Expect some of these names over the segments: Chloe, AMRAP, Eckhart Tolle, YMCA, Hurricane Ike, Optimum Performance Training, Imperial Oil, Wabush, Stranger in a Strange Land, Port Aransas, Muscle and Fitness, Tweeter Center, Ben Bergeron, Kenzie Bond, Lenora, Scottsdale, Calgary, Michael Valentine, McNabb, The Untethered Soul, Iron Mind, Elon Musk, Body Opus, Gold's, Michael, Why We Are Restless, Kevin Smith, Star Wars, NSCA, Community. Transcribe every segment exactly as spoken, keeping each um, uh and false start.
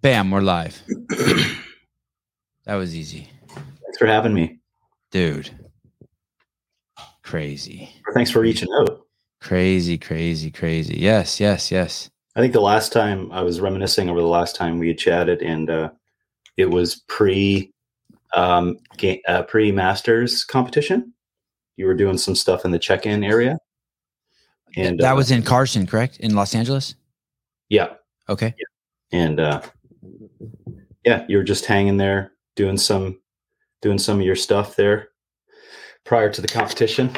Bam, we're live. That was easy. Thanks for having me. Dude. Crazy. Thanks for reaching out. Crazy, crazy, crazy. Yes, yes, yes. I think the last time I was reminiscing over the last time we had chatted, and uh, it was pre um, game, uh, pre-masters competition. You were doing some stuff in the check-in area. And that uh, was in Carson, correct? In Los Angeles? Yeah. Okay. Yeah. And uh, yeah, you were just hanging there doing some, doing some of your stuff there prior to the competition.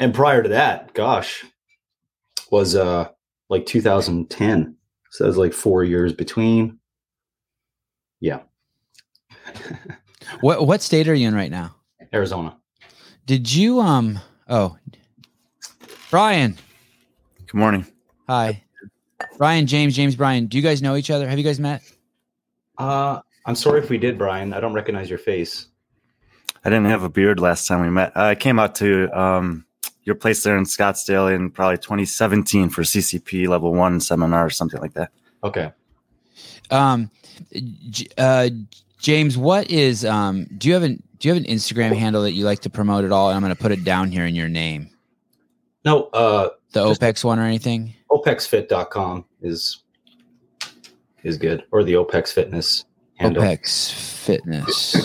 And prior to that, gosh, was uh, like two thousand ten. So that was like four years between. Yeah. What what state are you in right now? Arizona. Did you, um, oh, Brian. Good morning. Hi. Brian, James, James, Brian. Do you guys know each other? Have you guys met? Uh, I'm sorry if we did, Brian. I don't recognize your face. I didn't have a beard last time we met. I came out to um, your place there in Scottsdale in probably twenty seventeen for C C P level one seminar or something like that. Okay. Um, uh, James, what is, um, do you have an, do you have an Instagram handle that you like to promote at all? And I'm going to put it down here in your name. No, uh, the OPEX one or anything? O P E X Fit dot com is, is good. Or the OPEX Fitness handle. OPEX Fitness.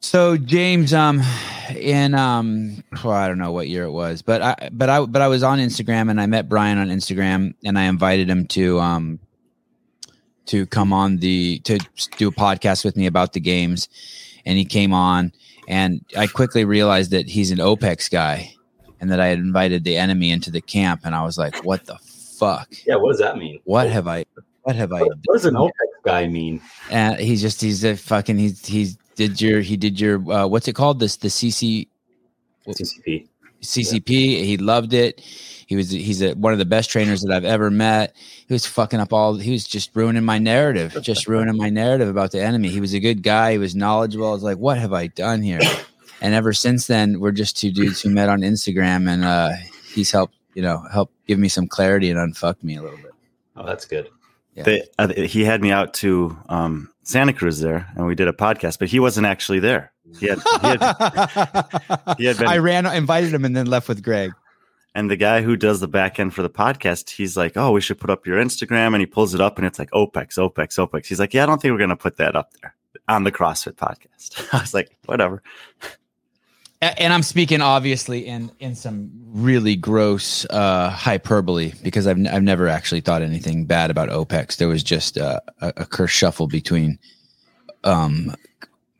So James, um, in, um, well, I don't know what year it was, but I, but I, but I was on Instagram and I met Brian on Instagram and I invited him to, um, to come on the, to do a podcast with me about the games. And he came on and I quickly realized that he's an OPEX guy and that I had invited the enemy into the camp. And I was like, what the fuck? Yeah. What does that mean? What have I, what have I, what does an OPEX guy mean? And he's just, he's a fucking, he's, he's did your, he did your, uh, what's it called? This, the C C, C C P. C C P. Yeah. He loved it. He was, he's a, one of the best trainers that I've ever met. He was fucking up all, he was just ruining my narrative, just ruining my narrative about the enemy. He was a good guy. He was knowledgeable. I was like, what have I done here? And ever since then, we're just two dudes who met on Instagram and uh, he's helped, you know, helped give me some clarity and unfucked me a little bit. Oh, that's good. Yeah. They, uh, he had me out to um, Santa Cruz there and we did a podcast, but he wasn't actually there. He had, he had, he had been- I ran, invited him and then left with Greg. And the guy who does the back end for the podcast, he's like, oh, we should put up your Instagram. And he pulls it up and it's like, OPEX, OPEX, OPEX. He's like, yeah, I don't think we're going to put that up there on the CrossFit podcast. I was like, whatever. And I'm speaking obviously in, in some really gross uh, hyperbole because I've, n- I've never actually thought anything bad about OPEX. There was just a, a, a kerfuffle between, um,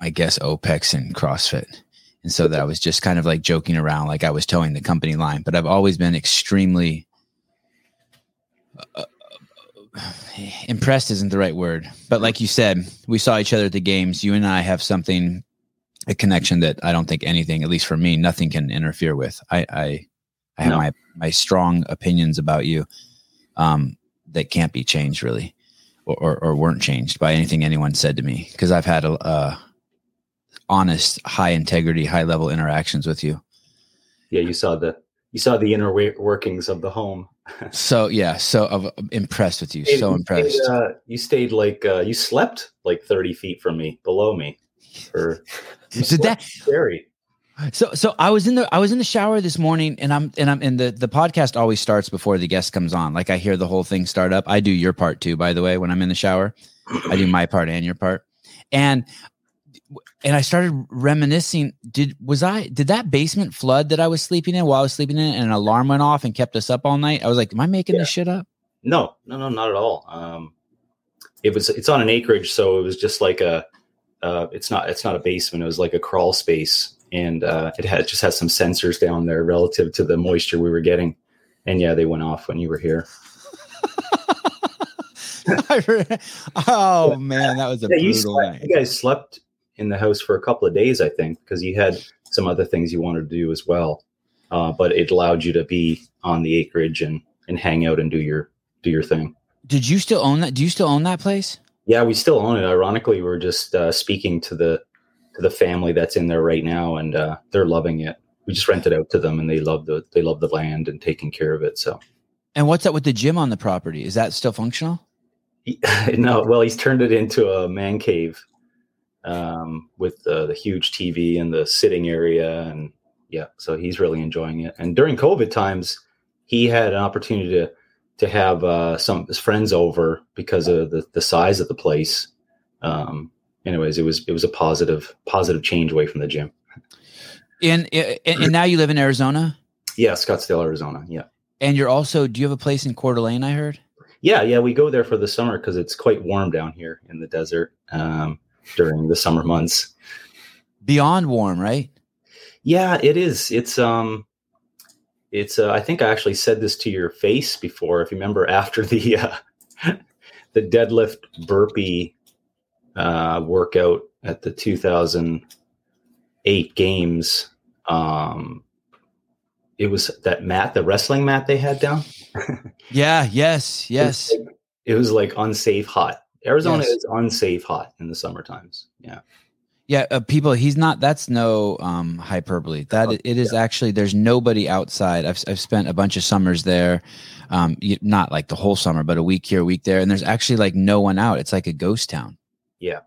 I guess, OPEX and CrossFit. And so that I was just kind of like joking around, like I was towing the company line, but I've always been extremely uh, impressed isn't the right word. But like you said, we saw each other at the games. You and I have something, a connection that I don't think anything, at least for me, nothing can interfere with. I, I, I have no. my, my strong opinions about you um, that can't be changed really, or, or, or weren't changed by anything anyone said to me. Cause I've had a, uh, honest, high integrity, high level interactions with you. Yeah, you saw the you saw the inner workings of the home. So yeah, so I'm impressed with you. Stayed, so impressed. You stayed, uh, you stayed like uh, you slept like thirty feet from me, below me. Or did that scary? So so I was in the I was in the shower this morning, and I'm and I'm and the the podcast always starts before the guest comes on. Like I hear the whole thing start up. I do your part too, by the way. When I'm in the shower, I do my part and your part, and. And I started reminiscing. Did was I? Did that basement flood that I was sleeping in while I was sleeping in, and an alarm went off and kept us up all night? I was like, "Am I making yeah. this shit up?" No, no, no, not at all. Um, it was. It's on an acreage, so it was just like a. Uh, it's not. It's not a basement. It was like a crawl space, and uh, it had just had some sensors down there relative to the moisture we were getting. And yeah, they went off when you were here. Oh man, that was a yeah, brutal you slept, night. You guys slept in the house for a couple of days, I think, because you had some other things you wanted to do as well. Uh, but it allowed you to be on the acreage and, and hang out and do your, do your thing. Did you still own that? Do you still own that place? Yeah, we still own it. Ironically, we're just uh, speaking to the, to the family that's in there right now. And uh, they're loving it. We just rented out to them and they love the, they love the land and taking care of it. So And what's up with the gym on the property? Is that still functional? He, no. Well, he's turned it into a man cave um, with uh, the huge T V and the sitting area. And yeah, so he's really enjoying it. And during COVID times, he had an opportunity to to have uh, some of his friends over because of the, the size of the place. Um, anyways, it was it was a positive positive change away from the gym. And, and, and now you live in Arizona? Yeah, Scottsdale, Arizona. Yeah. And you're also, do you have a place in Coeur d'Alene, I heard? Yeah, yeah. We go there for the summer because it's quite warm down here in the desert um, during the summer months. Beyond warm, right? Yeah, it is. It's, um, it's. Uh, I think I actually said this to your face before, if you remember, after the uh, the deadlift burpee uh, workout at the two thousand eight games. Um, it was that mat, the wrestling mat they had down. Yeah. Yes. Yes. It was, like, it was like unsafe hot. Arizona yes. is unsafe hot in the summer times. Yeah. Yeah. Uh, people, he's not, that's no um, hyperbole. That oh, it is yeah. actually, there's nobody outside. I've I've spent a bunch of summers there. Um, not like the whole summer, but a week here, a week there. And there's actually like no one out. It's like a ghost town. Yeah.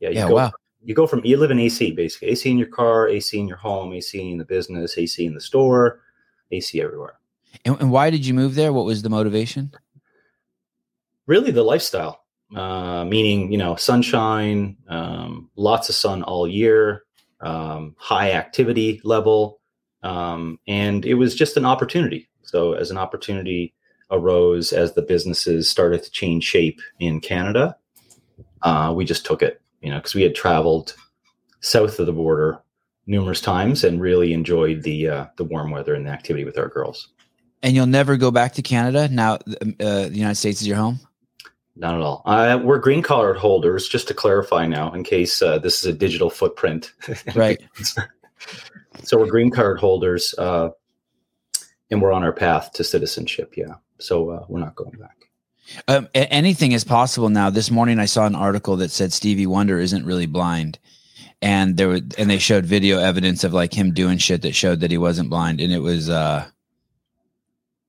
Yeah. You yeah. Go- wow. You go from, you live in A C basically, A C in your car, A C in your home, A C in the business, A C in the store, A C everywhere. And, and why did you move there? What was the motivation? Really the lifestyle, uh, meaning, you know, sunshine, um, lots of sun all year, um, high activity level. Um, and it was just an opportunity. So as an opportunity arose, as the businesses started to change shape in Canada, uh, we just took it. You know, because we had traveled south of the border numerous times and really enjoyed the uh, the warm weather and the activity with our girls. And you'll never go back to Canada now. Uh, the United States is your home. Not at all. Uh, we're green card holders, just to clarify now, in case uh, this is a digital footprint, right? So we're green card holders, uh, and we're on our path to citizenship. Yeah, so uh, we're not going back. Um, anything is possible now. This morning I saw an article that said Stevie Wonder isn't really blind, and there were, and they showed video evidence of like him doing shit that showed that he wasn't blind. And it was, uh,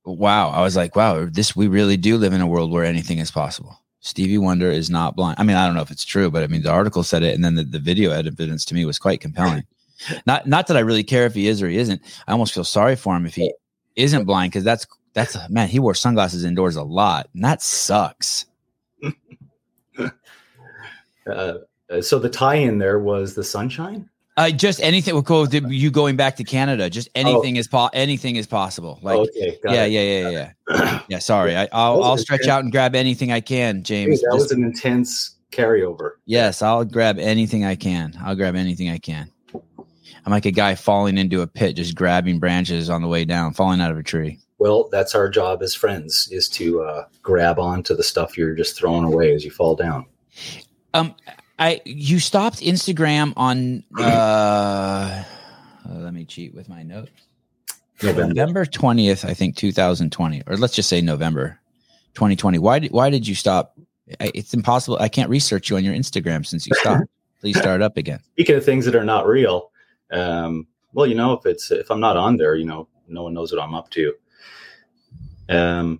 wow. I was like, wow, this, we really do live in a world where anything is possible. Stevie Wonder is not blind. I mean, I don't know if it's true, but I mean, the article said it. And then the, the video evidence to me was quite compelling. not, not that I really care if he is or he isn't. I almost feel sorry for him if he isn't blind. Cause that's, That's a, man, he wore sunglasses indoors a lot, and that sucks. uh, so the tie-in there was the sunshine? Uh, just anything. Well, cool. You going back to Canada? Just anything oh. is po- anything is possible. Like, okay, yeah, yeah, yeah, yeah, yeah. yeah. Sorry, I, I'll, I'll stretch intense. out and grab anything I can, James. Dude, that just, was an intense carryover. Yes, I'll grab anything I can. I'll grab anything I can. I'm like a guy falling into a pit, just grabbing branches on the way down, falling out of a tree. Well, that's our job as friends, is to uh, grab onto the stuff you're just throwing away as you fall down. Um, I you stopped Instagram on uh, let me cheat with my note. November. November twentieth, I think, two thousand twenty, or let's just say November twenty twenty. Why did why did you stop? I, it's impossible. I can't research you on your Instagram since you stopped. Please start up again. Speaking of things that are not real, um, well, you know, if it's if I'm not on there, you know, no one knows what I'm up to. Um,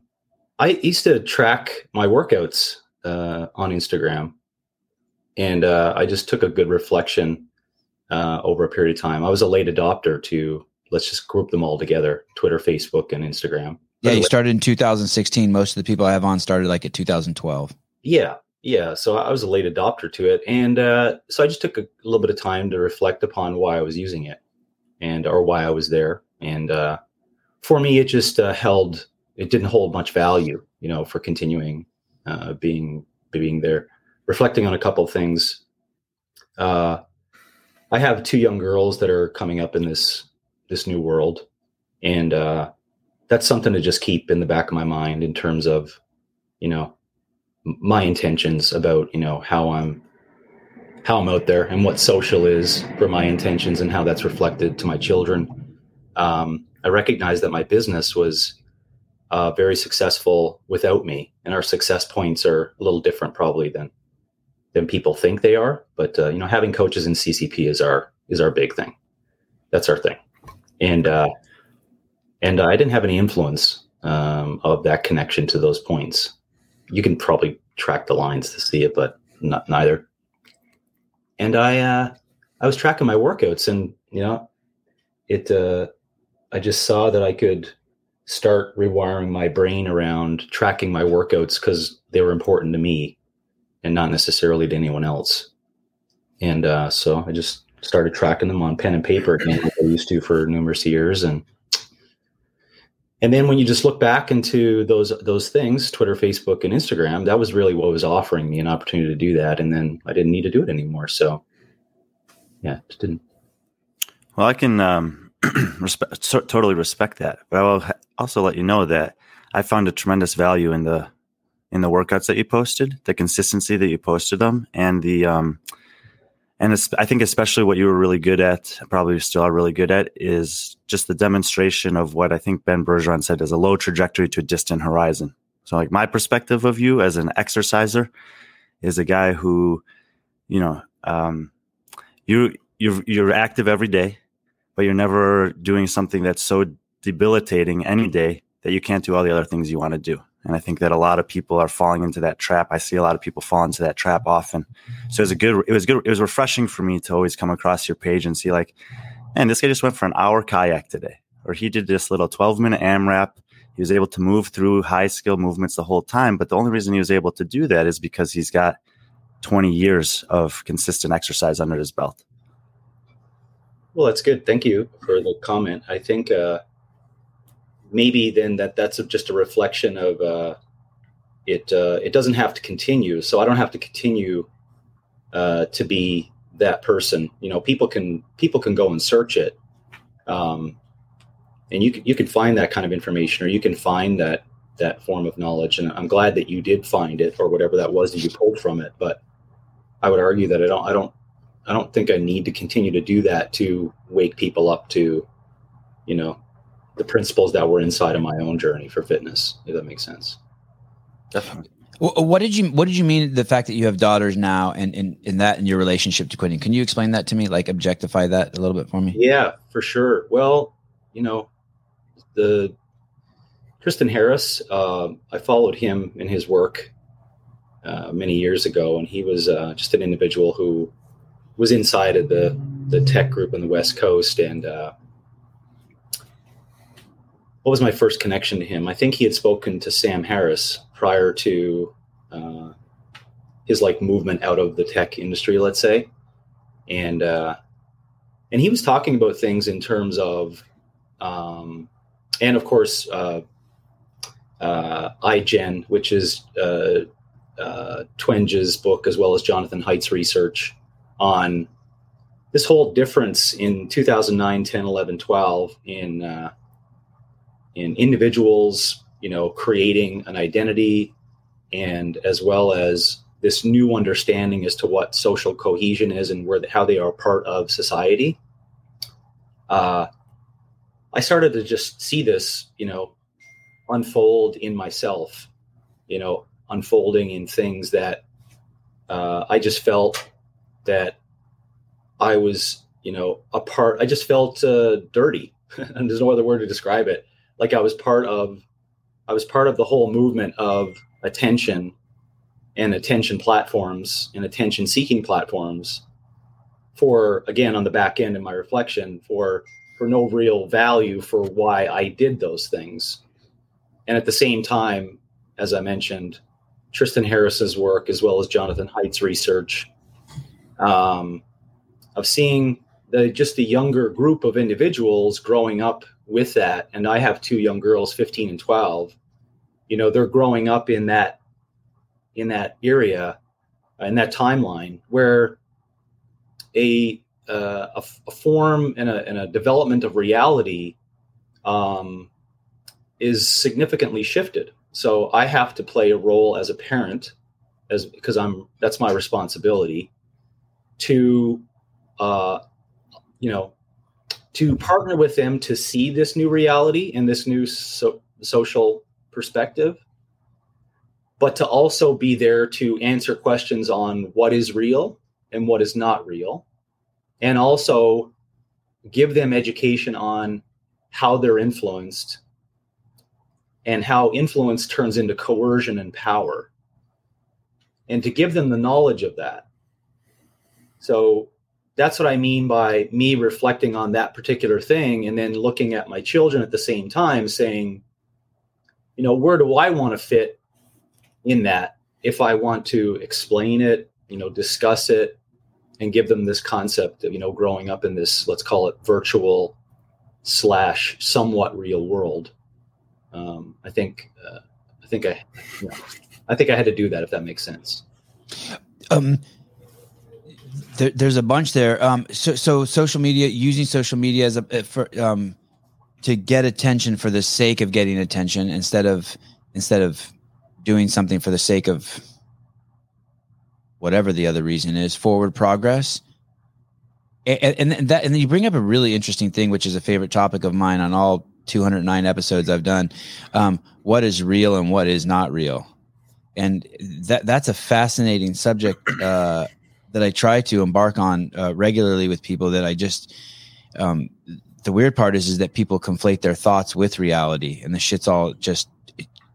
I used to track my workouts, uh, on Instagram, and, uh, I just took a good reflection, uh, over a period of time. I was a late adopter to, let's just group them all together, Twitter, Facebook, and Instagram. Yeah. You started in two thousand sixteen. Most of the people I have on started like at two thousand twelve. Yeah. Yeah. So I was a late adopter to it. And, uh, so I just took a little bit of time to reflect upon why I was using it and, or why I was there. And, uh, for me, it just, uh, held, it didn't hold much value, you know, for continuing, uh, being, being there, reflecting on a couple of things. Uh, I have two young girls that are coming up in this, this new world. And, uh, that's something to just keep in the back of my mind in terms of, you know, my intentions about, you know, how I'm, how I'm out there and what social is for my intentions and how that's reflected to my children. Um, I recognized that my business was, Uh, very successful without me, and our success points are a little different probably than than people think they are. But uh, you know, having coaches in C C P is our is our big thing. That's our thing, and uh, and I didn't have any influence um, of that connection to those points. You can probably track the lines to see it, but not neither. And I, uh, I was tracking my workouts, and you know, it. Uh, I just saw that I could start rewiring my brain around tracking my workouts because they were important to me, and not necessarily to anyone else. And uh, so I just started tracking them on pen and paper again, like I used to for numerous years, and and then when you just look back into those those things, Twitter, Facebook, and Instagram, that was really what was offering me an opportunity to do that. And then I didn't need to do it anymore. So yeah, just didn't. Well, I can um, respect, so, totally respect that, but I will also let you know that I found a tremendous value in the in the workouts that you posted, the consistency that you posted them, and the um, and it's, I think especially what you were really good at, probably still are really good at, is just the demonstration of what I think Ben Bergeron said is a low trajectory to a distant horizon. So like my perspective of you as an exerciser is a guy who, you know, um, you you're, you're active every day, but you're never doing something that's so debilitating any day that you can't do all the other things you want to do. And I think that a lot of people are falling into that trap. I see a lot of people fall into that trap often. So it was a good, it was good, it was refreshing for me to always come across your page and see like, man, this guy just went for an hour kayak today, or he did this little twelve minute AMRAP. He was able to move through high skill movements the whole time. But the only reason he was able to do that is because he's got twenty years of consistent exercise under his belt. Well, that's good. Thank you for the comment. I think, uh, maybe then that that's just a reflection of uh, it. Uh, it doesn't have to continue. So I don't have to continue uh, to be that person. You know, people can people can go and search it, um, and you can, you can find that kind of information, or you can find that that form of knowledge. And I'm glad that you did find it, or whatever that was that you pulled from it. But I would argue that I don't I don't I don't think I need to continue to do that to wake people up to, you know, the principles that were inside of my own journey for fitness, if that makes sense. Definitely. What did you, what did you mean? The fact that you have daughters now and in, in that, in your relationship to quitting, can you explain that to me? Like objectify that a little bit for me? Yeah, for sure. Well, you know, the Tristan Harris, uh, I followed him in his work uh, many years ago. And he was uh, just an individual who was inside of the, the tech group on the West Coast. And, uh, what was my first connection to him? I think he had spoken to Sam Harris prior to uh, his like movement out of the tech industry, let's say. And, uh, and he was talking about things in terms of, um, and of course, uh, uh, iGen, which is uh, uh, Twenge's book, as well as Jonathan Haidt's research on this whole difference in two thousand nine, ten, eleven, twelve in, uh, in individuals, you know, creating an identity, and as well as this new understanding as to what social cohesion is and where the, how they are part of society. Uh, I started to just see this, you know, unfold in myself, you know, unfolding in things that uh, I just felt that I was, you know, a part. I just felt uh, dirty, and there's no other word to describe it. Like I was part of, I was part of the whole movement of attention and attention platforms and attention seeking platforms for, again, on the back end in my reflection for, for no real value for why I did those things. And at the same time, as I mentioned, Tristan Harris's work, as well as Jonathan Haidt's research, um, of seeing the, just the younger group of individuals growing up with that. And I have two young girls, fifteen and twelve, you know, they're growing up in that, in that area, in that timeline where a, uh, a, a form and a, and a development of reality um, is significantly shifted. So I have to play a role as a parent as, because I'm, that's my responsibility to, uh, you know, to partner with them to see this new reality and this new so, social perspective, but to also be there to answer questions on what is real and what is not real, and also give them education on how they're influenced and how influence turns into coercion and power, and to give them the knowledge of that. So that's what I mean by me reflecting on that particular thing and then looking at my children at the same time saying, you know, where do I want to fit in that if I want to explain it, you know, discuss it, and give them this concept of, you know, growing up in this, let's call it virtual slash somewhat real world. Um, I think, uh, I think I, you know, I think I had to do that, if that makes sense. Um, there, there's a bunch there. Um, so, so social media, using social media as a, for, um, to get attention for the sake of getting attention instead of, instead of doing something for the sake of whatever the other reason is, forward progress. And, and that, and you bring up a really interesting thing, which is a favorite topic of mine on all two hundred nine episodes I've done. Um, what is real and what is not real. And that that's a fascinating subject uh, that I try to embark on uh, regularly with people that I just, um, the weird part is, is that people conflate their thoughts with reality, and the shit's all just,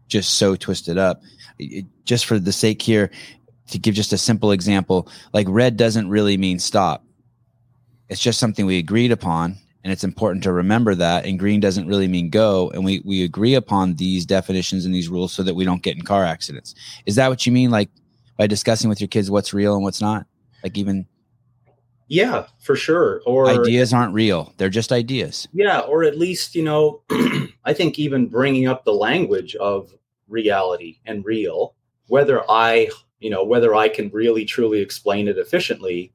just so twisted up. It, just for the sake here, to give just a simple example, like red doesn't really mean stop. It's just something we agreed upon, and it's important to remember that. And green doesn't really mean go. And we, we agree upon these definitions and these rules so that we don't get in car accidents. Is that what you mean? Like by discussing with your kids what's real and what's not? Like even. Yeah, for sure. Or ideas aren't real. They're just ideas. Yeah. Or at least, you know, I think even bringing up the language of reality and real, whether I, you know, whether I can really truly explain it efficiently,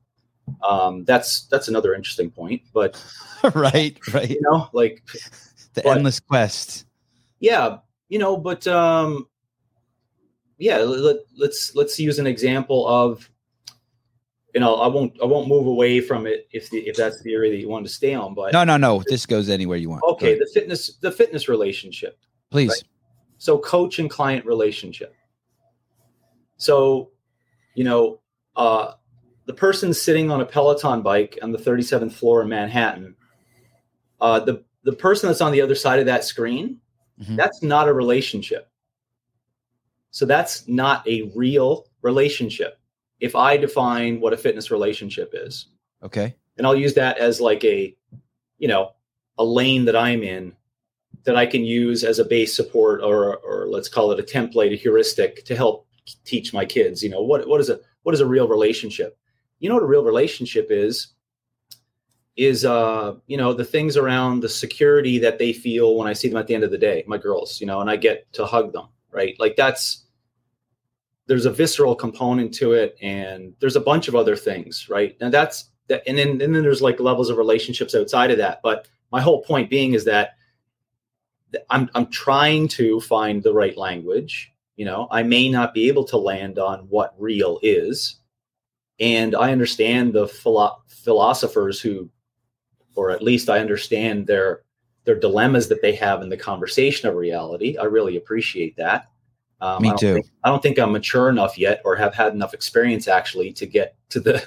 um, that's that's another interesting point. But right, right, you know, like the but, endless quest. Yeah, you know, but um, yeah, let, let's let's use an example of, you know, I won't I won't move away from it if the, if that's the area that you want to stay on. But no, no, no, this goes anywhere you want. Okay, the fitness the fitness relationship, please. Right? So, coach and client relationship. So, you know, uh, the person sitting on a Peloton bike on the thirty-seventh floor in Manhattan, uh, the, the person that's on the other side of that screen, mm-hmm. that's not a relationship. So that's not a real relationship, if I define what a fitness relationship is. Okay. And I'll use that as like a, you know, a lane that I'm in that I can use as a base support, or, or let's call it a template, a heuristic to help teach my kids, you know, what, what is a, what is a real relationship? You know, what a real relationship is, is, uh, you know, the things around the security that they feel when I see them at the end of the day, my girls, you know, and I get to hug them, right? Like that's, there's a visceral component to it, and there's a bunch of other things, right? And that's that. And then, and then there's like levels of relationships outside of that. But my whole point being is that I'm, I'm trying to find the right language. You know, I may not be able to land on what real is. And I understand the philo- philosophers who, or at least I understand their, their dilemmas that they have in the conversation of reality. I really appreciate that. Um, Me I too. Think, I don't think I'm mature enough yet, or have had enough experience actually to get to the,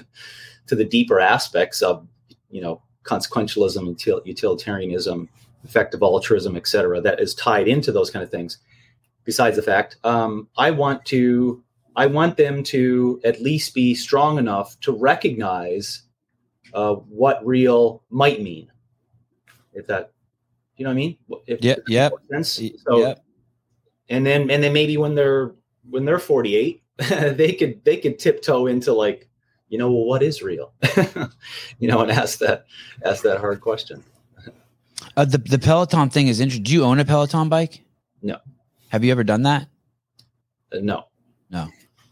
to the deeper aspects of, you know, consequentialism, util- utilitarianism, effective altruism, et cetera, that is tied into those kind of things. Besides the fact, um, I want to, I want them to at least be strong enough to recognize uh, what real might mean. If that, you know what I mean? If, yeah, yeah. So, yep. And then, and then maybe when they're, when they're forty-eight, they could, they could tiptoe into like, you know, well, what is real? You know, and ask that, ask that hard question. uh, the the Peloton thing is interesting. Do you own a Peloton bike? No. Have you ever done that? Uh, no, no.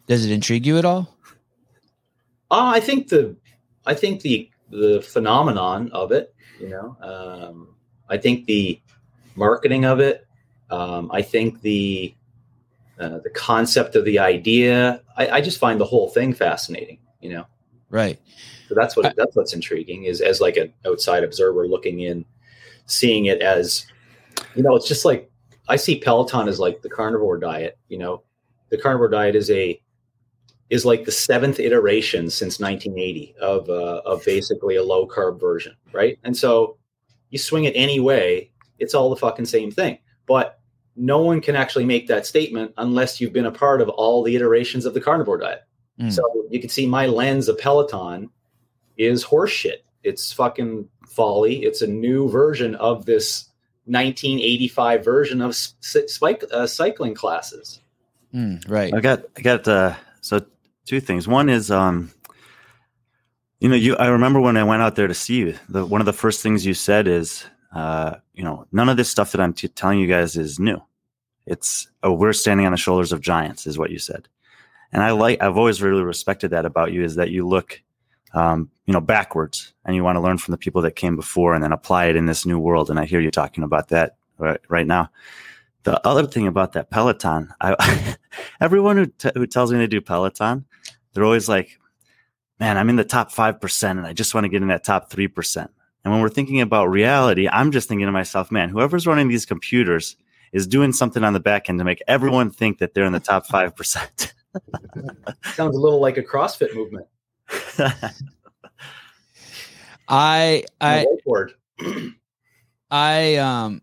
Does it intrigue you at all? Uh, I think the, I think the, the phenomenon of it, you know, um, I think the marketing of it. Um, I think the, uh, the concept of the idea, I, I just find the whole thing fascinating, you know? Right. So that's what, I, that's, what's intriguing is as like an outside observer looking in, seeing it as, you know, it's just like, I see Peloton as like the carnivore diet. You know, the carnivore diet is a is like the seventh iteration since nineteen eighty of uh, of basically a low carb version, right? And so you swing it any way, it's all the fucking same thing. But no one can actually make that statement unless you've been a part of all the iterations of the carnivore diet. Mm. So you can see my lens of Peloton is horseshit. It's fucking folly. It's a new version of this nineteen eighty-five version of spike, uh, cycling classes. Mm, right. I got, I got, uh, so two things. One is, um, you know, you, I remember when I went out there to see you, the, one of the first things you said is, uh, you know, none of this stuff that I'm t- telling you guys is new. It's, oh, we're standing on the shoulders of giants is what you said. And I like, I've always really respected that about you, is that you look, um, you know, backwards, and you want to learn from the people that came before and then apply it in this new world. And I hear you talking about that right, right now. The other thing about that Peloton, I, everyone who, t- who tells me they do Peloton, they're always like, man, I'm in the top five percent and I just want to get in that top three percent. And when we're thinking about reality, I'm just thinking to myself, man, whoever's running these computers is doing something on the back end to make everyone think that they're in the top five percent. Sounds a little like a CrossFit movement. I, I, I, um,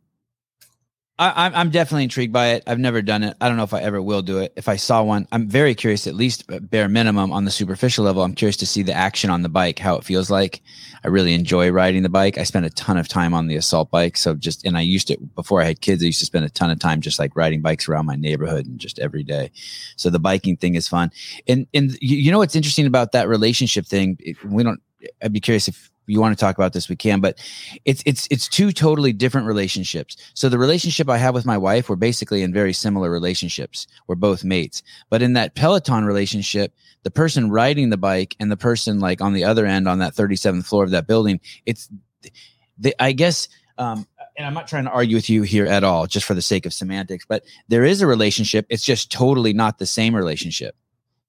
I, I'm definitely intrigued by it. I've never done it. I don't know if I ever will do it. If I saw one, I'm very curious, at least bare minimum on the superficial level. I'm curious to see the action on the bike, how it feels like. I really enjoy riding the bike. I spent a ton of time on the assault bike. So just, and I used to, before I had kids, I used to spend a ton of time just like riding bikes around my neighborhood and just every day. So the biking thing is fun. And, and you know, what's interesting about that relationship thing, we don't, I'd be curious if you want to talk about this, we can, but it's, it's, it's two totally different relationships. So the relationship I have with my wife, we're basically in very similar relationships. We're both mates, but in that Peloton relationship, the person riding the bike and the person like on the other end on that thirty-seventh floor of that building, it's the, I guess, um, and I'm not trying to argue with you here at all, just for the sake of semantics, but there is a relationship. It's just totally not the same relationship.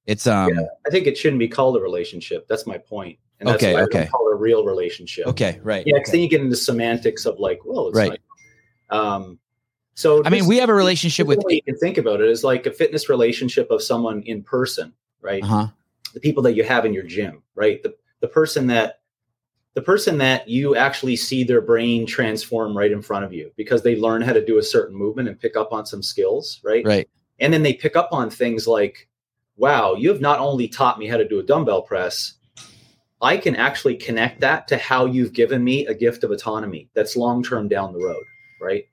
It's, um, yeah, I think it shouldn't be called a relationship. That's my point. And that's okay, why okay. I don't call it a real relationship. Okay, right. Yeah, because okay. then you get into semantics of like, well, it's right. like, um, so I mean, we have a relationship with. You can think about it as like a fitness relationship of someone in person, right? Uh-huh. The people that you have in your gym, right? The the person that the person that you actually see their brain transform right in front of you because they learn how to do a certain movement and pick up on some skills, right? Right. And then they pick up on things like, wow, you have not only taught me how to do a dumbbell press. I can actually connect that to how you've given me a gift of autonomy that's long-term down the road, right?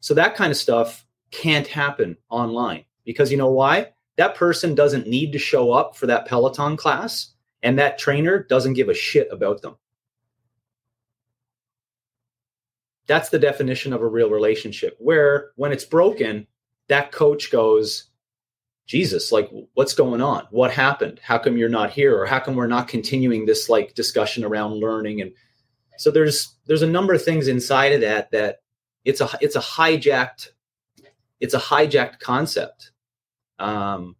So that kind of stuff can't happen online because you know why? That person doesn't need to show up for that Peloton class and that trainer doesn't give a shit about them. That's the definition of a real relationship where when it's broken, that coach goes, Jesus, like what's going on? What happened? How come you're not here? Or how come we're not continuing this like discussion around learning? And so there's, there's a number of things inside of that, that it's a, it's a hijacked, it's a hijacked concept um,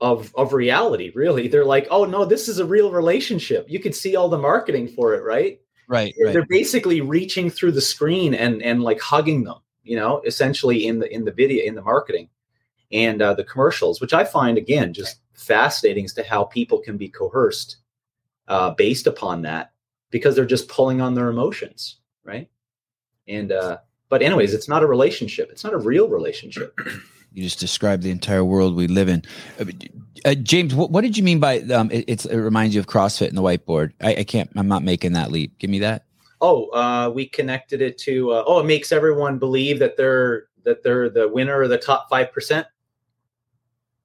of, of reality. Really. They're like, oh no, this is a real relationship. You could see all the marketing for it. Right. Right. They're right. basically reaching through the screen and, and like hugging them, you know, essentially in the, in the video, in the marketing. And uh, the commercials, which I find, again, just fascinating as to how people can be coerced uh, based upon that because they're just pulling on their emotions, right? And uh, but anyways, it's not a relationship. It's not a real relationship. You just described the entire world we live in. Uh, James, what, what did you mean by um, it, it's, it reminds you of CrossFit and the whiteboard? I, I can't, I'm not making that leap. Give me that. Oh, uh, we connected it to, uh, oh, it makes everyone believe that they're that they're the winner or the top five percent.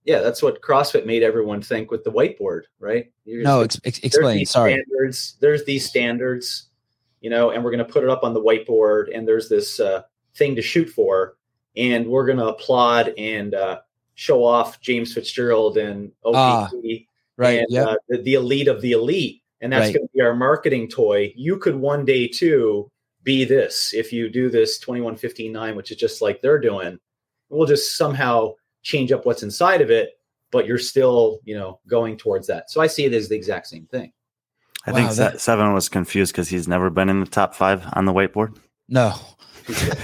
Yeah, that's what CrossFit made everyone think with the whiteboard, right? You're no, just, ex- explain. There's Sorry. Standards, there's these standards, you know, and we're going to put it up on the whiteboard, and there's this uh, thing to shoot for, and we're going to applaud and uh, show off James Fitzgerald and O P T, ah, right, and yep. uh, the, the elite of the elite, and that's right. going to be our marketing toy. You could one day, too, be this if you do this twenty-one fifteen nine, which is just like they're doing. We'll just somehow – change up what's inside of it, but you're still, you know, going towards that. So I see it as the exact same thing. I wow, think that- Seven was confused because he's never been in the top five on the whiteboard. No,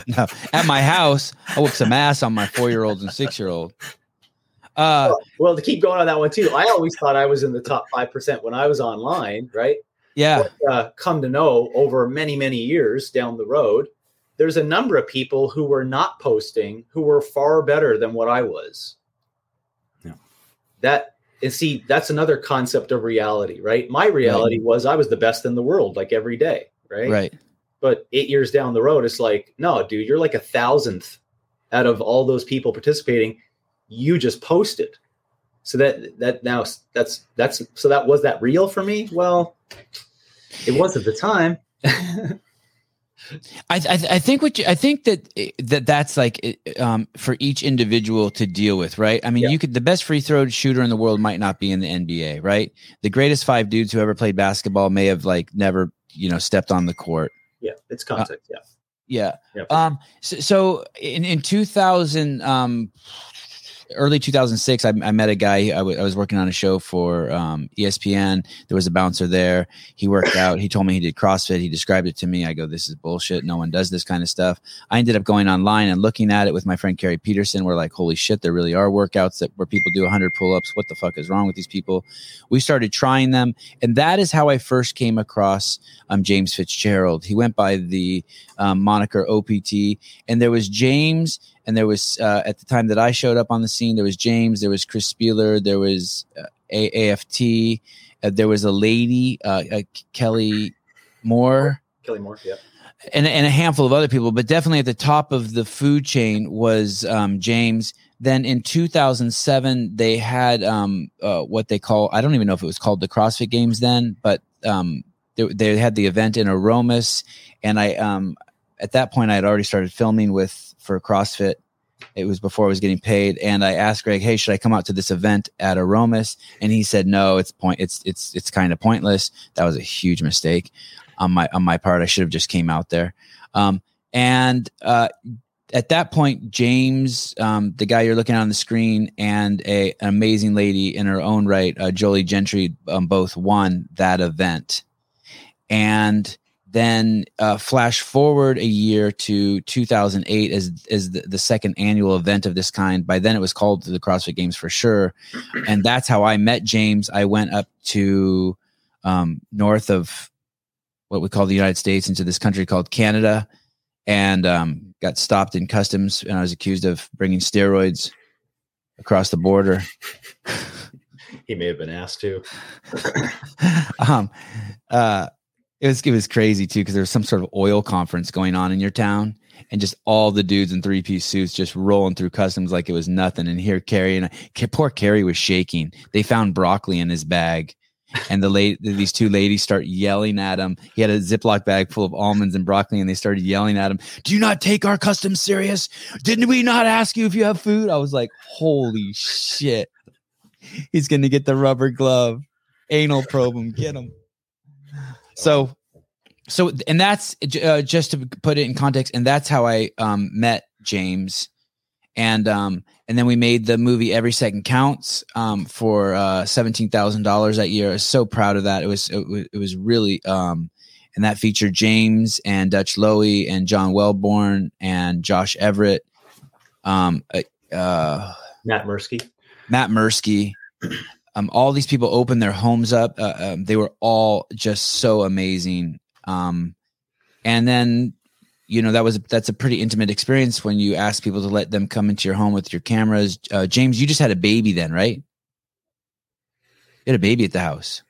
no. At my house, I whoop some ass on my four-year-old and six-year-old. Uh, well, well, to keep going on that one too, I always thought I was in the top five percent when I was online, right? Yeah. But, uh, come to know over many, many years down the road there's a number of people who were not posting who were far better than what I was. Yeah. That, and see, that's another concept of reality, right? My reality right. was I was the best in the world, like every day, right? Right. But eight years down the road, it's like, no, dude, you're like a thousandth out of all those people participating. You just posted. So that, that now that's, that's, so that was that real for me? Well, it was at the time. I, th- I think what you, I think that that that's like um, for each individual to deal with, right? I mean, yeah. you could the best free throw shooter in the world might not be in the N B A, right? The greatest five dudes who ever played basketball may have like never, you know, stepped on the court. Yeah, it's context. Uh, yeah, yeah. yeah um, so, so in in two thousand, um, early two thousand six, I, I met a guy. I, w- I was working on a show for um, E S P N. There was a bouncer there. He worked out. He told me he did CrossFit. He described it to me. I go, this is bullshit. No one does this kind of stuff. I ended up going online and looking at it with my friend Carrie Peterson. We're like, holy shit, there really are workouts that where people do one hundred pull-ups. What the fuck is wrong with these people? We started trying them. And that is how I first came across um, James Fitzgerald. He went by the um, moniker O P T. And there was James... And there was, uh, at the time that I showed up on the scene, there was James, there was Chris Spuler, there was uh, a- AFT, uh, there was a lady, uh, uh, Kelly Moore. Kelly Moore, yeah. And, and a handful of other people, but definitely at the top of the food chain was um, James. Then in two thousand seven, they had um, uh, what they call, I don't even know if it was called the CrossFit Games then, but um, they, they had the event in Aromas. And I um, at that point, I had already started filming with, for CrossFit. It was before I was getting paid. And I asked Greg, hey, should I come out to this event at Aromas? And he said, no, it's point. It's, it's, it's kind of pointless. That was a huge mistake on my, on my part. I should have just came out there. Um, and, uh, at that point, James, um, the guy you're looking at on the screen, and a, an amazing lady in her own right, uh, Jolie Gentry, um, both won that event. And Then uh, flash forward a year to two thousand eight as is the, the second annual event of this kind. By then it was called the CrossFit Games for sure. And that's how I met James. I went up to um, north of what we call the United States into this country called Canada, and um, got stopped in customs. And I was accused of bringing steroids across the border. He may have been asked to. um, uh, It was it was crazy too, because there was some sort of oil conference going on in your town, and just all the dudes in three piece suits just rolling through customs like it was nothing. And here, Carrie and I, poor Carrie was shaking. They found broccoli in his bag, and the lady, these two ladies start yelling at him. He had a Ziploc bag full of almonds and broccoli, and they started yelling at him. Do you not take our customs serious? Didn't we not ask you if you have food? I was like, holy shit! He's gonna get the rubber glove, anal probe him, get him. So, so, and that's uh, just to put it in context. And that's how I um, met James, and um, and then we made the movie Every Second Counts um, for uh, seventeen thousand dollars that year. I was so proud of that. It was it, it was really, um, and that featured James and Dutch Lowy and John Wellborn and Josh Everett, um, uh, Matt Mirsky, Matt Mirsky. Um, all these people opened their homes up. Uh, um, they were all just so amazing. Um, and then, you know, that was that's a pretty intimate experience when you ask people to let them come into your home with your cameras. Uh, James, you just had a baby then, right? You had a baby at the house.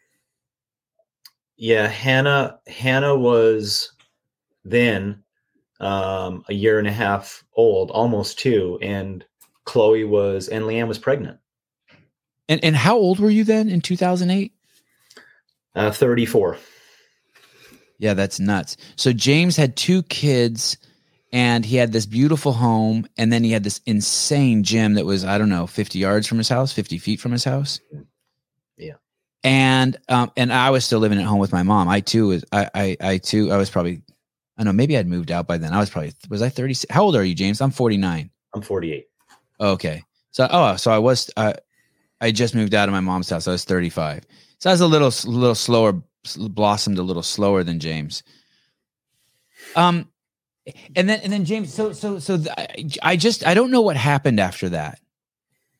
Yeah, Hannah. Hannah was then um, a year and a half old, almost two, and Chloe was, and Leanne was pregnant. And and how old were you then in two thousand eight? Uh, thirty-four. Yeah, that's nuts. So James had two kids, and he had this beautiful home, and then he had this insane gym that was, I don't know, fifty yards from his house, fifty feet from his house. Yeah. And um, and I was still living at home with my mom. I too was I I, I too I was probably I don't know maybe I'd moved out by then. I was probably was I thirty-six? How old are you, James? I'm forty-nine. I'm forty-eight. Okay. So oh, so I was. Uh, I just moved out of my mom's house. I was thirty-five. So I was a little, little slower, blossomed a little slower than James. Um, and then, and then James, so, so, so th- I just, I don't know what happened after that.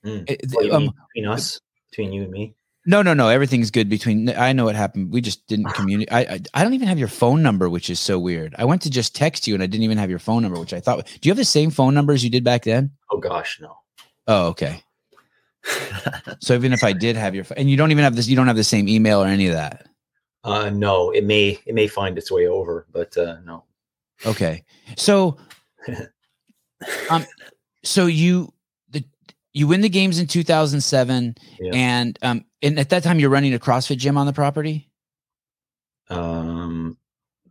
Mm. It, well, um, mean, between us, between you and me. No, no, no. Everything's good between. I know what happened. We just didn't communicate. I, I I don't even have your phone number, which is so weird. I went to just text you and I didn't even have your phone number, which I thought. Do you have the same phone number as you did back then? Oh, gosh, no. Oh, okay. So even if I did have your phone, and you don't even have this, you don't have the same email or any of that. Uh, no, it may, it may find its way over, but uh, no. Okay. So, um, so you, the, you win the games in two thousand seven yeah. and, um, and at that time you're running a CrossFit gym on the property. Um,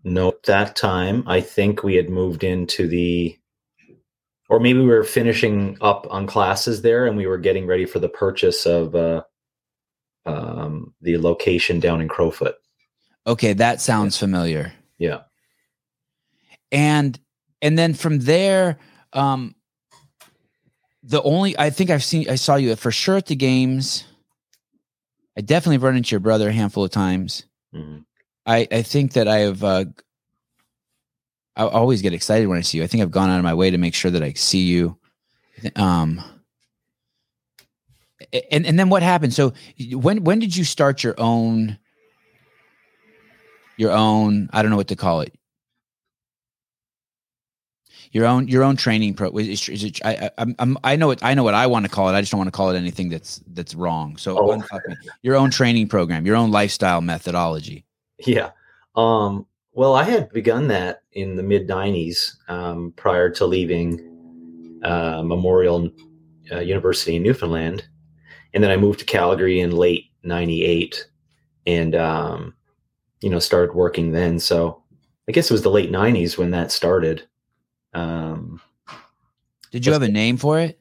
no, at that time, I think we had moved into the, or maybe we were finishing up on classes there and we were getting ready for the purchase of, uh, um, the location down in Crowfoot. Okay. That sounds yeah. familiar. Yeah. And, and then from there, um, the only, I think I've seen, I saw you for sure at the games. I definitely run into your brother a handful of times. Mm-hmm. I, I think that I have, uh, I always get excited when I see you. I think I've gone out of my way to make sure that I see you. Um, and, and then what happened? So when, when did you start your own, your own, I don't know what to call it. Your own, your own training pro is, is it, I, I, I'm, I know it. I know what I want to call it. I just don't want to call it anything that's, that's wrong. So oh. your own training program, your own lifestyle methodology. Yeah. Um, Well, I had begun that in the mid nineties um, prior to leaving uh, Memorial uh, University in Newfoundland. And then I moved to Calgary in late ninety-eight and, um, you know, started working then. So I guess it was the late nineties when that started. Um, Did you have a name for it?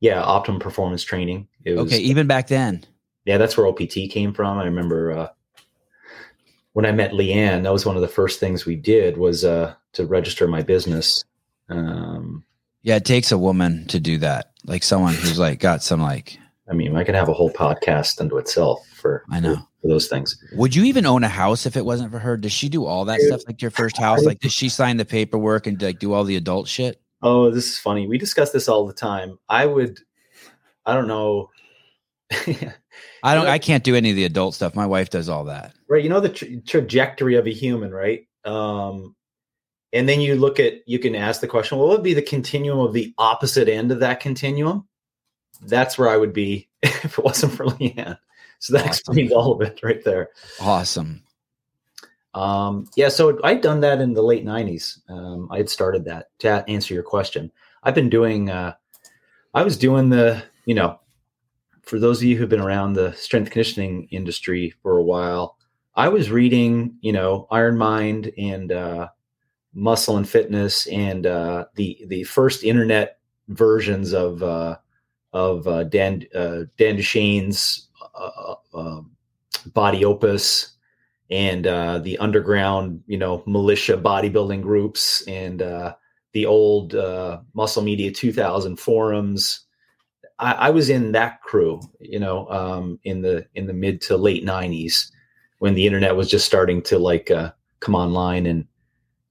Yeah. Optimum Performance Training. It was, okay. Even back then. Yeah. That's where O P T came from. I remember, uh, when I met Leanne, that was one of the first things we did was uh, to register my business. Um, yeah, it takes a woman to do that. Like someone who's like got some like. I mean, I could have a whole podcast unto itself for I know for, for those things. Would you even own a house if it wasn't for her? Does she do all that Dude, stuff? Like your first house? Like, does she sign the paperwork and like do all the adult shit? Oh, this is funny. We discuss this all the time. I would. I don't know. I don't. I can't do any of the adult stuff. My wife does all that. Right. You know the tra- trajectory of a human, right? Um, and then you look at. You can ask the question: well, what would be the continuum of the opposite end of that continuum? That's where I would be if it wasn't for Leanne. So that awesome. Explains all of it right there. Awesome. Um, yeah. So I'd done that in the late nineties. Um, I had started that. To answer your question, I've been doing. Uh, I was doing the. You know. For those of you who've been around the strength conditioning industry for a while, I was reading, you know, Iron Mind and uh, Muscle and Fitness and uh, the the first internet versions of uh, of uh, Dan uh, Dan Duchesne's uh, uh, Body Opus and uh, the underground, you know, militia bodybuilding groups and uh, the old uh, Muscle Media two thousand forums. I, I was in that crew, you know, um, in the in the mid to late nineties when the internet was just starting to like uh, come online and,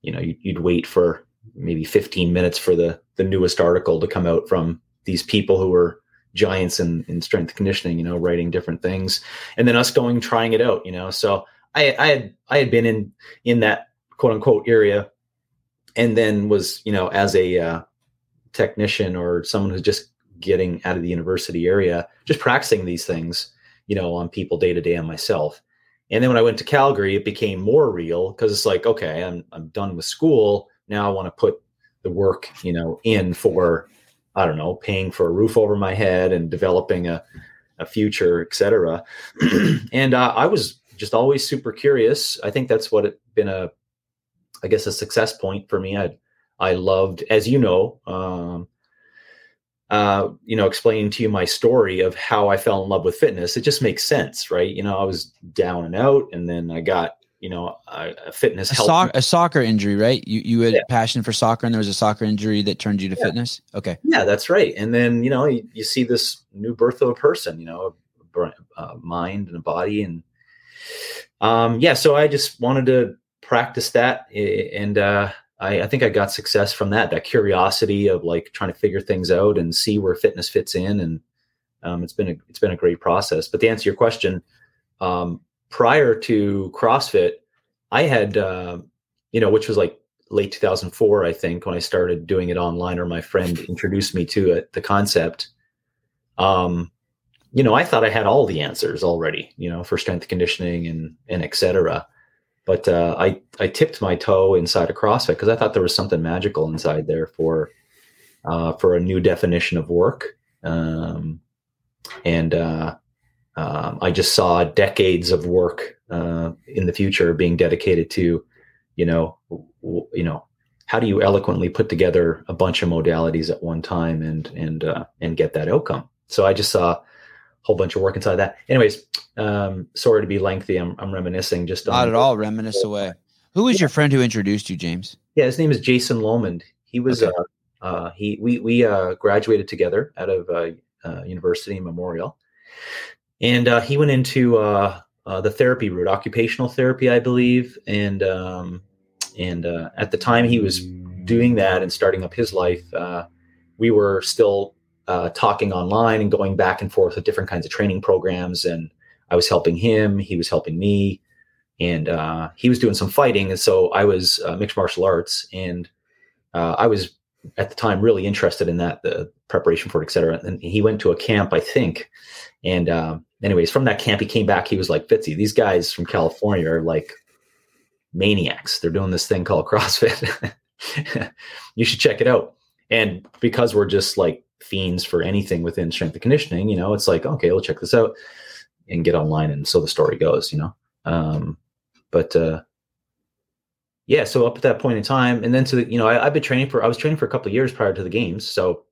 you know, you'd, you'd wait for maybe fifteen minutes for the, the newest article to come out from these people who were giants in, in strength conditioning, you know, writing different things and then us going, trying it out, you know. So I, I had I had been in in that quote unquote area and then was, you know, as a uh, technician or someone who's just getting out of the university area, just practicing these things, you know, on people day to day and myself. And then when I went to Calgary, it became more real because it's like, okay, I'm, I'm done with school. Now I want to put the work, you know, in for, I don't know, paying for a roof over my head and developing a, a future, et cetera. and uh, I was just always super curious. I think that's what it been a, I guess, a success point for me. I, I loved, as you know, um, Uh, you know, explaining to you my story of how I fell in love with fitness. It just makes sense, right? You know, I was down and out, and then I got, you know, a, a fitness a, so- a soccer injury, right? You you had yeah. passion for soccer, and there was a soccer injury that turned you to yeah. fitness. Okay, yeah, that's right. And then you know, you, you see this new birth of a person, you know, a, a mind and a body, and um, yeah. So I just wanted to practice that, and uh, I, I think I got success from that, that curiosity of like trying to figure things out and see where fitness fits in. And Um, it's been a, it's been a great process. But to answer your question, um, prior to CrossFit, I had, uh, you know, which was like late two thousand four, I think, when I started doing it online, or my friend introduced me to it, the concept. Um, you know, I thought I had all the answers already, you know, for strength conditioning and, and et cetera. But uh, I, I tipped my toe inside of CrossFit because I thought there was something magical inside there for uh, for a new definition of work. Um, and uh, um, I just saw decades of work uh, in the future being dedicated to, you know, w- you know, how do you eloquently put together a bunch of modalities at one time and and uh, and get that outcome? So I just saw whole bunch of work inside that. Anyways, um, sorry to be lengthy. I'm, I'm reminiscing. Just not at all. Reminisce away. Who was yeah. your friend who introduced you, James? Yeah, his name is Jason Lomond. He was. Okay. Uh, uh, he we we uh, graduated together out of uh, uh, university in Memorial, and uh, he went into uh, uh, the therapy route, occupational therapy, I believe. And um, and uh, at the time he was doing that and starting up his life, uh, we were still. Uh, talking online and going back and forth with different kinds of training programs. And I was helping him, he was helping me, and uh, he was doing some fighting. And so I was uh, mixed martial arts. And uh, I was at the time really interested in that, the preparation for it, et cetera. And he went to a camp, I think. And uh, anyways, from that camp, he came back, he was like, Fitzy, these guys from California are like maniacs. They're doing this thing called CrossFit. You should check it out. And because we're just like fiends for anything within strength and conditioning, you know, it's like, okay, we'll check this out and get online. And so the story goes, you know, um, but, uh, yeah, so up at that point in time, and then to the, you know, I, I've been training for, I was training for a couple of years prior to the games. So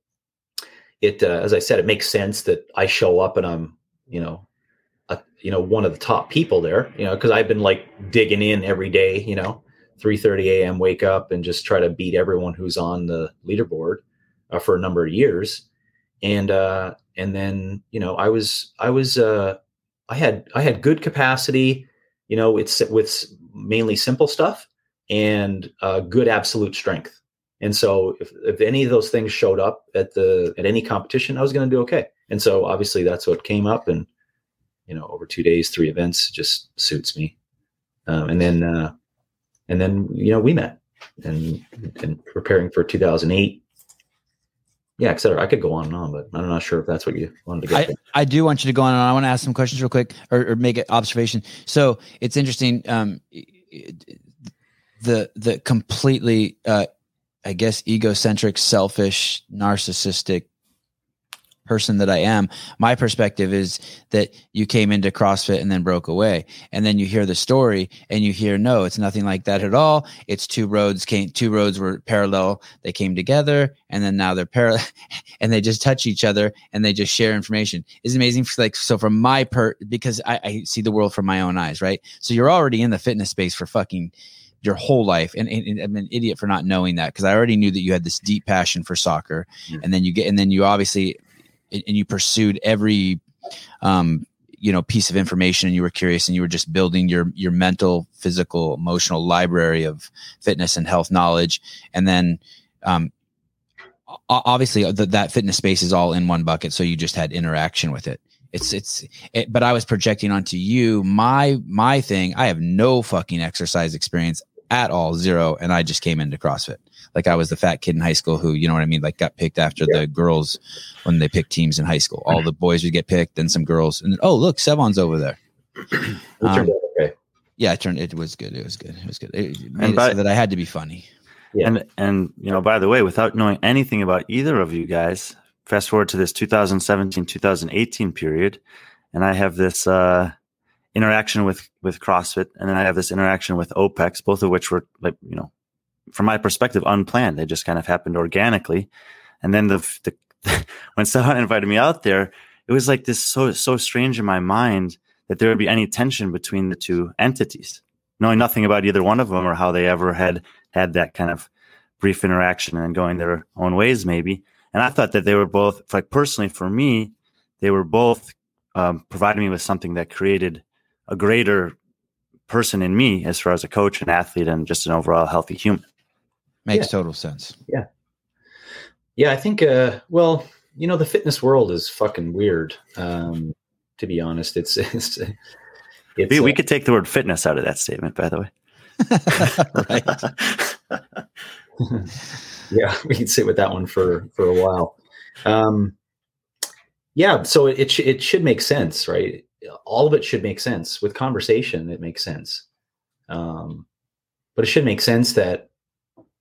it, uh, as I said, it makes sense that I show up and I'm, you know, a, you know, one of the top people there, you know, cause I've been like digging in every day, you know, three thirty a.m. wake up and just try to beat everyone who's on the leaderboard uh, for a number of years. And, uh, and then, you know, I was, I was, uh, I had, I had good capacity, you know, it's with mainly simple stuff and uh good absolute strength. And so if, if any of those things showed up at the, at any competition, I was going to do okay. And so obviously that's what came up, and, you know, over two days, three events just suits me. Um, and then, uh, And then, you know, we met and, and preparing for two thousand eight. Yeah, et cetera. I could go on and on, but I'm not sure if that's what you wanted to get to. I, I do want you to go on, and I want to ask some questions real quick, or, or make an observation. So it's interesting. Um, the the completely, uh, I guess, egocentric, selfish, narcissistic person that I am, my perspective is that you came into CrossFit and then broke away, and then you hear the story and you hear, no, it's nothing like that at all. It's two roads came, two roads were parallel. They came together, and then now they're parallel, and they just touch each other and they just share information. It's amazing. Like, so from my per, because I, I see the world from my own eyes, right? So you're already in the fitness space for fucking your whole life. And, and, and I'm an idiot for not knowing that, because I already knew that you had this deep passion for soccer, mm-hmm. and then you get, and then you obviously, and you pursued every, um, you know, piece of information, and you were curious, and you were just building your, your mental, physical, emotional library of fitness and health knowledge. And then, um, obviously the, that fitness space is all in one bucket. So you just had interaction with it. It's, it's, it, but I was projecting onto you, my, my thing. I have no fucking exercise experience at all. Zero. And I just came into CrossFit. Like, I was the fat kid in high school who, you know what I mean? Like, got picked after yeah. the girls when they picked teams in high school. All the boys would get picked, then some girls. And then, oh, look, Sevon's over there. Um, okay. Yeah, it turned. It was good. It was good. It was good. It made and by, it so that I had to be funny. Yeah. And, and, you know, by the way, without knowing anything about either of you guys, fast forward to this twenty seventeen, twenty eighteen period, and I have this uh, interaction with, with CrossFit, and then I have this interaction with OPEX, both of which were, like, you know, from my perspective, unplanned. They just kind of happened organically. And then the, the when someone invited me out there, it was like this so so strange in my mind that there would be any tension between the two entities, knowing nothing about either one of them or how they ever had had that kind of brief interaction and going their own ways, maybe. And I thought that they were both, like, personally for me, they were both um, providing me with something that created a greater person in me as far as a coach, an athlete, and just an overall healthy human. Makes yeah. total sense. Yeah. Yeah. I think, uh, well, you know, the fitness world is fucking weird. Um, to be honest, it's, it's, it's we, uh, we could take the word fitness out of that statement, by the way. Right. Yeah. We could sit with that one for, for a while. Um, yeah. So it, it, sh- it should make sense, right? All of it should make sense with conversation. It makes sense. Um, but it should make sense that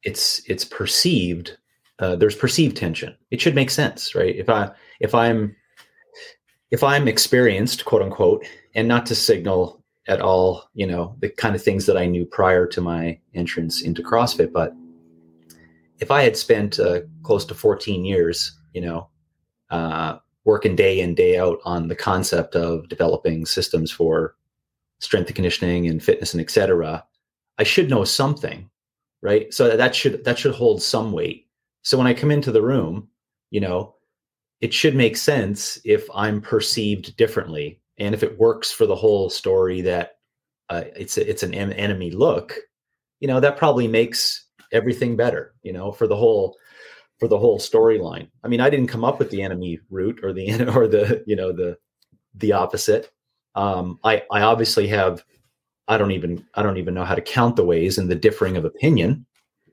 it's, it's perceived, uh, there's perceived tension. It should make sense, right? If I, if I'm, if I'm experienced, quote unquote, and not to signal at all, you know, the kind of things that I knew prior to my entrance into CrossFit. But if I had spent uh, close to fourteen years, you know, uh, working day in, day out on the concept of developing systems for strength and conditioning and fitness and et cetera, I should know something, right? So that should, that should hold some weight. So when I come into the room, you know, it should make sense if I'm perceived differently. And if it works for the whole story that uh, it's, a, it's an en- enemy look, you know, that probably makes everything better, you know, for the whole, for the whole storyline. I mean, I didn't come up with the enemy route or the, or the, you know, the, the opposite. Um, I, I obviously have, I don't even, I don't even know how to count the ways and the differing of opinion,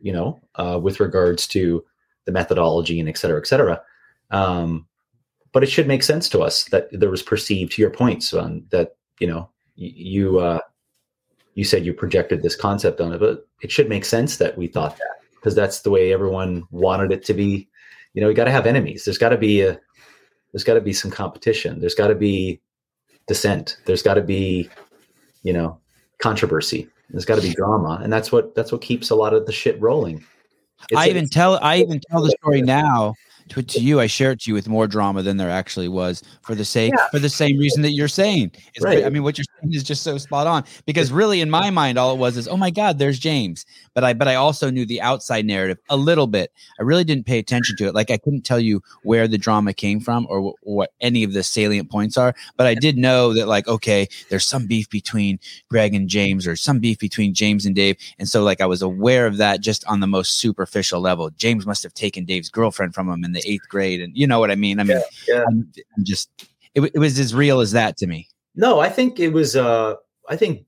you know, uh, with regards to the methodology and et cetera, et cetera. Um, but it should make sense to us that there was perceived, to your points on that, you know, y- you, uh, you said you projected this concept on it, but it should make sense that we thought that, because that's the way everyone wanted it to be. You know, we got to have enemies. There's got to be a, there's got to be some competition. There's got to be dissent. There's got to be, you know, controversy. There's got to be drama, and that's what that's what keeps a lot of the shit rolling. It's, I even it's, tell I even tell the story now to, to you. I share it to you with more drama than there actually was, for the same yeah. for the same reason that you're saying. It's, right. I mean, what you're saying is just so spot on, because really in my mind all it was is, oh my God, there's James. But I but I also knew the outside narrative a little bit. I really didn't pay attention to it. Like, I couldn't tell you where the drama came from or w- what any of the salient points are. But I did know that, like, okay, there's some beef between Greg and James, or some beef between James and Dave. And so, like, I was aware of that just on the most superficial level. James must have taken Dave's girlfriend from him in the eighth grade, and you know what I mean. I mean, yeah, yeah. I'm, I'm just it, it was as real as that to me. No, I think it was. Uh, I think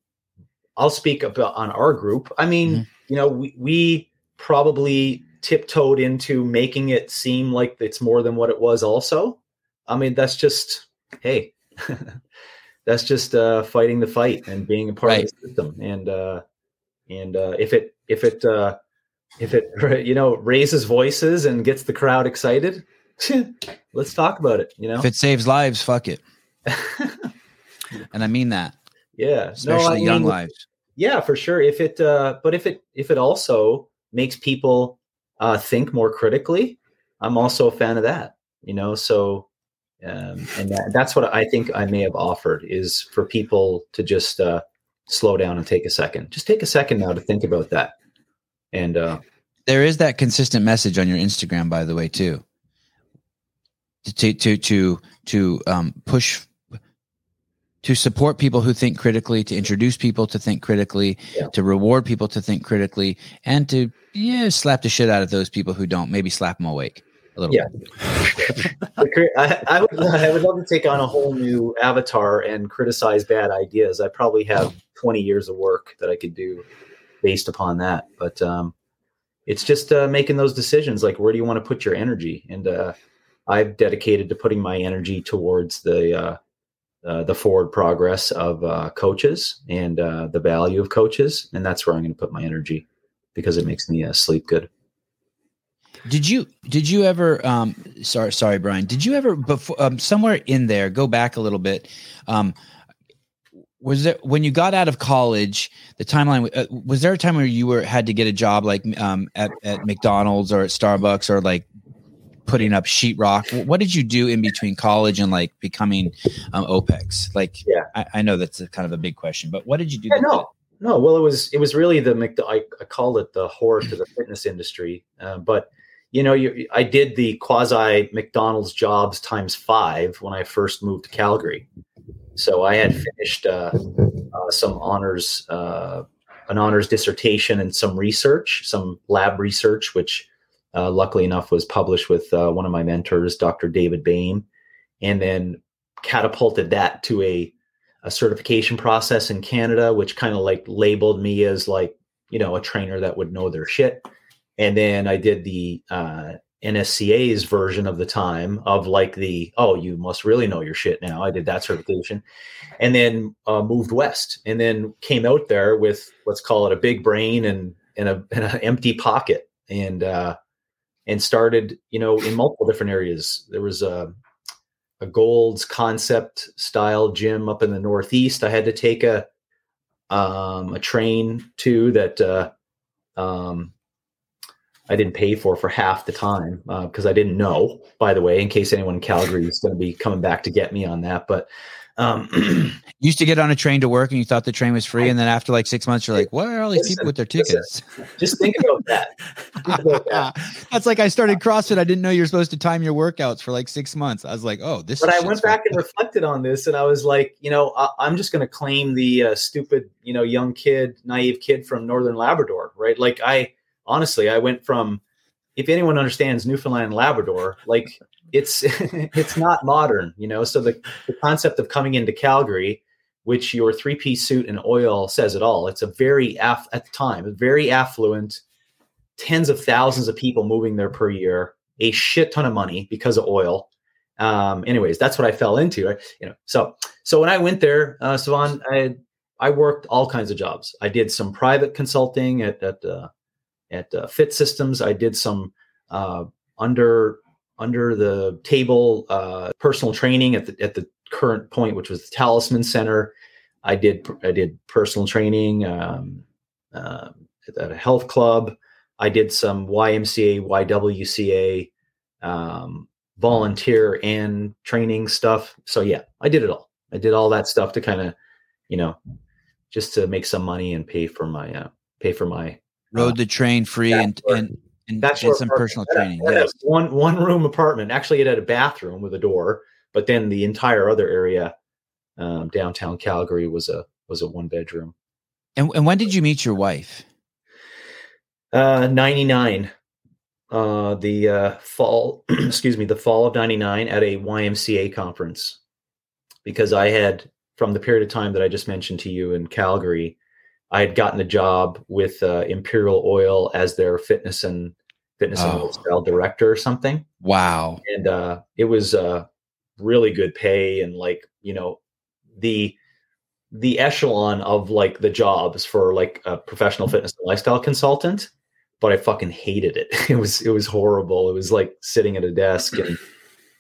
I'll speak about on our group. I mean, mm-hmm. you know, we, we probably tiptoed into making it seem like it's more than what it was. Also, I mean, that's just hey, that's just uh, fighting the fight and being a part right. of the system. And uh, and uh, if it if it uh, If it, you know, raises voices and gets the crowd excited, let's talk about it. You know, if it saves lives, fuck it. And I mean that. Yeah. Especially no, I mean, young lives. Yeah, for sure. If it, uh, but if it, if it also makes people uh, think more critically, I'm also a fan of that, you know? So, um, and that, that's what I think I may have offered, is for people to just uh, slow down and take a second, just take a second now to think about that. And uh, there is that consistent message on your Instagram, by the way, too, to to to to um, push, to support people who think critically, to introduce people to think critically, yeah. to reward people to think critically, and to yeah slap the shit out of those people who don't. Maybe slap them awake a little. Yeah, bit. I, I would I would love to take on a whole new avatar and criticize bad ideas. I probably have twenty years of work that I could do based upon that. But um, it's just uh, making those decisions. Like, where do you want to put your energy? And uh, I've dedicated to putting my energy towards the, uh, uh, the forward progress of uh, coaches and uh, the value of coaches. And that's where I'm going to put my energy, because it makes me uh, sleep good. Did you, did you ever, um, sorry, sorry, Brian, did you ever before um, somewhere in there, go back a little bit. Um, Was there, when you got out of college, the timeline, uh, was there a time where you were, had to get a job like um, at, at McDonald's or at Starbucks, or like putting up sheetrock? What did you do in between college and like becoming um, OPEX? Like, yeah. I, I know that's a kind of a big question, but what did you do? Yeah, no, did? no. Well, it was, it was really the, McDo- I, I call it the whore to the fitness industry. Uh, but you know, you, I did the quasi McDonald's jobs times five when I first moved to Calgary. So I had finished uh, uh, some honors, uh, an honors dissertation and some research, some lab research, which uh, luckily enough, was published with uh, one of my mentors, Doctor David Bain, and then catapulted that to a, a certification process in Canada, which kind of like labeled me as like, you know, a trainer that would know their shit. And then I did the uh, N S C A's version of the time of like the, oh, you must really know your shit now. I did that certification and then uh, moved west and then came out there with, let's call it a big brain and and a, and a empty pocket and uh, and started, you know, in multiple different areas. There was a, a Gold's Concept style gym up in the Northeast. I had to take a um, a train to that uh, um, I didn't pay for for half the time because uh, I didn't know, by the way, in case anyone in Calgary is going to be coming back to get me on that. But um, you used to get on a train to work and you thought the train was free. And then after like six months, you're like, where are all these listen, people with their tickets? Listen, just think about that. Think about that. That's like I started CrossFit. I didn't know you're supposed to time your workouts for like six months. I was like, oh, this But is I went back and reflected on this and I was like, you know, I, I'm just going to claim the uh, stupid, you know, young kid, naive kid from Northern Labrador, right? Like I, Honestly, I went from, if anyone understands Newfoundland and Labrador, like it's it's not modern, you know. So the, the concept of coming into Calgary, which your three-piece suit and oil says it all. It's a very, aff- at the time, very affluent, tens of thousands of people moving there per year, a shit ton of money because of oil. Um, anyways, that's what I fell into, right? You know, so so when I went there, uh, Sivan, I I worked all kinds of jobs. I did some private consulting at at. Uh, At uh, Fit Systems, I did some uh, under under the table uh, personal training at the at the current point, which was the Talisman Center. I did I did personal training um, uh, at a health club. I did some Y M C A, Y W C A um, volunteer and training stuff. So yeah, I did it all. I did all that stuff to kind of, you know, just to make some money and pay for my uh, pay for my. Rode the train free uh, and, and, and, and some apartment. Personal it training. Had, yes. One one room apartment. Actually, it had a bathroom with a door, but then the entire other area, um, downtown Calgary, was a was a one bedroom. And and when did you meet your wife? Uh, ninety-nine. Uh, the uh, fall, excuse me, the fall of ninety-nine at a Y M C A conference, because I had, from the period of time that I just mentioned to you in Calgary, I had gotten a job with uh, Imperial Oil as their fitness and fitness oh. and lifestyle director or something. Wow. And uh, it was uh, really good pay. And like, you know, the, the echelon of like the jobs for like a professional fitness and lifestyle consultant, but I fucking hated it. It was, it was horrible. It was like sitting at a desk and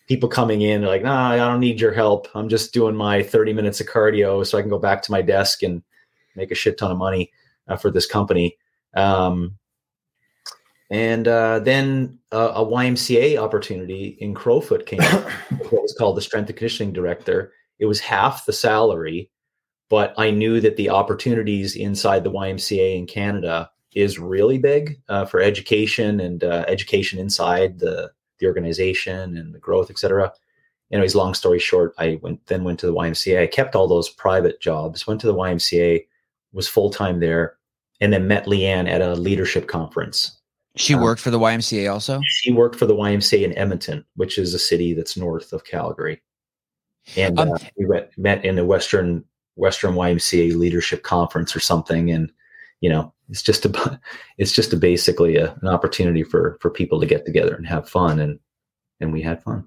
people coming in like, nah, I don't need your help. I'm just doing my thirty minutes of cardio so I can go back to my desk and make a shit ton of money uh, for this company. Um, and uh, then uh, a Y M C A opportunity in Crowfoot came up, what was called the strength and conditioning director. It was half the salary, but I knew that the opportunities inside the Y M C A in Canada is really big uh, for education and uh, education inside the, the organization and the growth, et cetera. Anyways, long story short, I went then went to the Y M C A. I kept all those private jobs, went to the Y M C A, was full-time there, and then met Leanne at a leadership conference. She um, worked for the Y M C A also? She worked for the Y M C A in Edmonton, which is a city that's north of Calgary. And um, uh, we met, met in a Western Western Y M C A leadership conference or something. And, you know, it's just a, it's just a basically a, an opportunity for, for people to get together and have fun. And, and we had fun.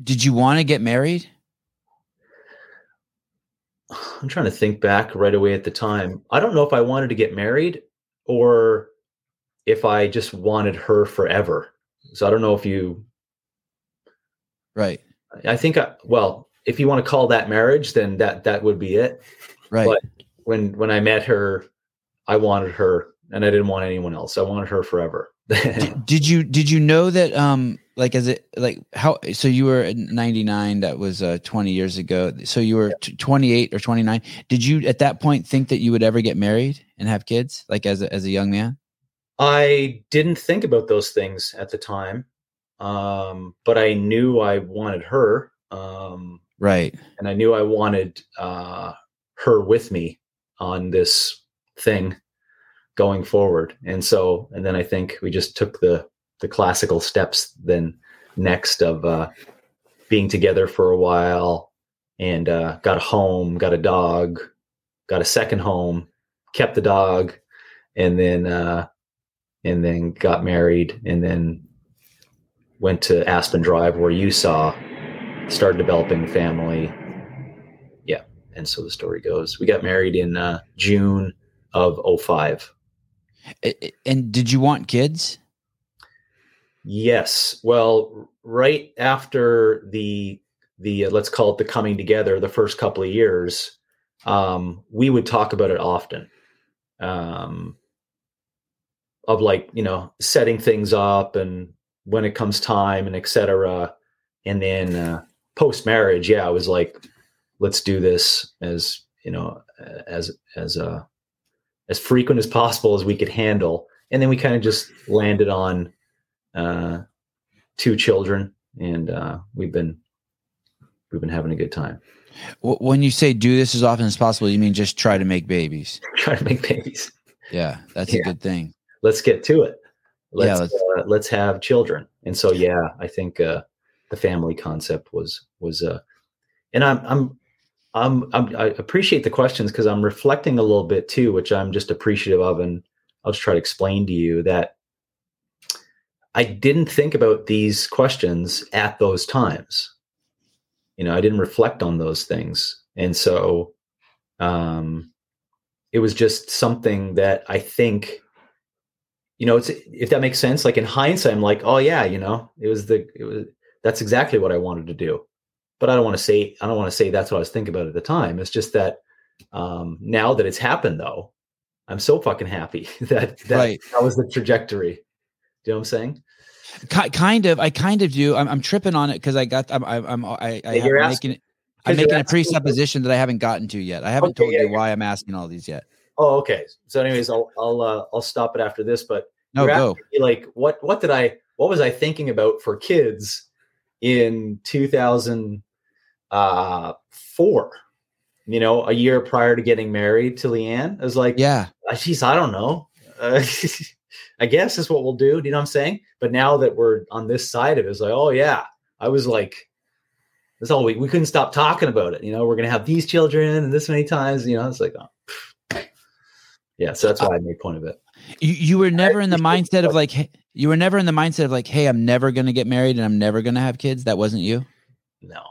Did you want to get married? I'm trying to think back right away at the time. I don't know if I wanted to get married or if I just wanted her forever. So I don't know if you. Right. I think, I, well, if you want to call that marriage, then that, that would be it. Right. But when, when I met her, I wanted her and I didn't want anyone else. I wanted her forever. did, did you, did you know that, um, like, is it like how, so you were in ninety-nine, that was uh, twenty years ago. So you were t- twenty-eight or twenty-nine. Did you at that point think that you would ever get married and have kids? Like as a, as a young man? I didn't think about those things at the time. Um, but I knew I wanted her. Um, right. And I knew I wanted uh, her with me on this thing going forward. And so, and then I think we just took the, the classical steps then next of uh, being together for a while and uh, got a home, got a dog, got a second home, kept the dog, and then uh, and then got married, and then went to Aspen Drive where you saw, started developing family. Yeah. And so the story goes, we got married in uh, June of oh five. And did you want kids? Yes. Well, right after the, the, uh, let's call it the coming together, the first couple of years, um, we would talk about it often, um, of like, you know, setting things up and when it comes time and et cetera. And then, uh, post-marriage, yeah, I was like, let's do this as, you know, as, as, uh, as frequent as possible as we could handle. And then we kind of just landed on, uh, two children, and, uh, we've been, we've been having a good time. When you say do this as often as possible, you mean just try to make babies? Try to make babies. Yeah. That's yeah. a good thing. Let's get to it. Let's, yeah, let's, uh, let's have children. And so, yeah, I think, uh, the family concept was, was, uh, and I'm, I'm, I'm, I'm I appreciate the questions because I'm reflecting a little bit too, which I'm just appreciative of. And I'll just try to explain to you that I didn't think about these questions at those times. You know, I didn't reflect on those things. And so, um, it was just something that I think, you know, it's, if that makes sense, like in hindsight, I'm like, oh yeah, you know, it was the, it was, that's exactly what I wanted to do. But I don't want to say, I don't want to say that's what I was thinking about at the time. It's just that um, now that it's happened though, I'm so fucking happy that that, right. that was the trajectory. Do you know what I'm saying? K- kind of, I kind of do. I'm, I'm tripping on it. Cause I got, I'm, I'm, I, I am making, I'm making a presupposition that I haven't gotten to yet. I haven't okay, told yeah, you yeah. why I'm asking all these yet. Oh, okay. So anyways, I'll, I'll, uh, I'll stop it after this, but no, go. Like what, what did I, what was I thinking about for kids in two thousand? Uh, four, you know, a year prior to getting married to Leanne. I was like, yeah, geez, I don't know. Uh, I guess is what we'll do. Do you know what I'm saying? But now that we're on this side of it, it's like, oh yeah, I was like, that's all we, we couldn't stop talking about it. You know, we're going to have these children and this many times, you know, it's like, oh. Yeah. So that's why I made point of it. You, you were never in the mindset of like, you were never in the mindset of like, hey, I'm never going to get married and I'm never going to have kids. That wasn't you? No,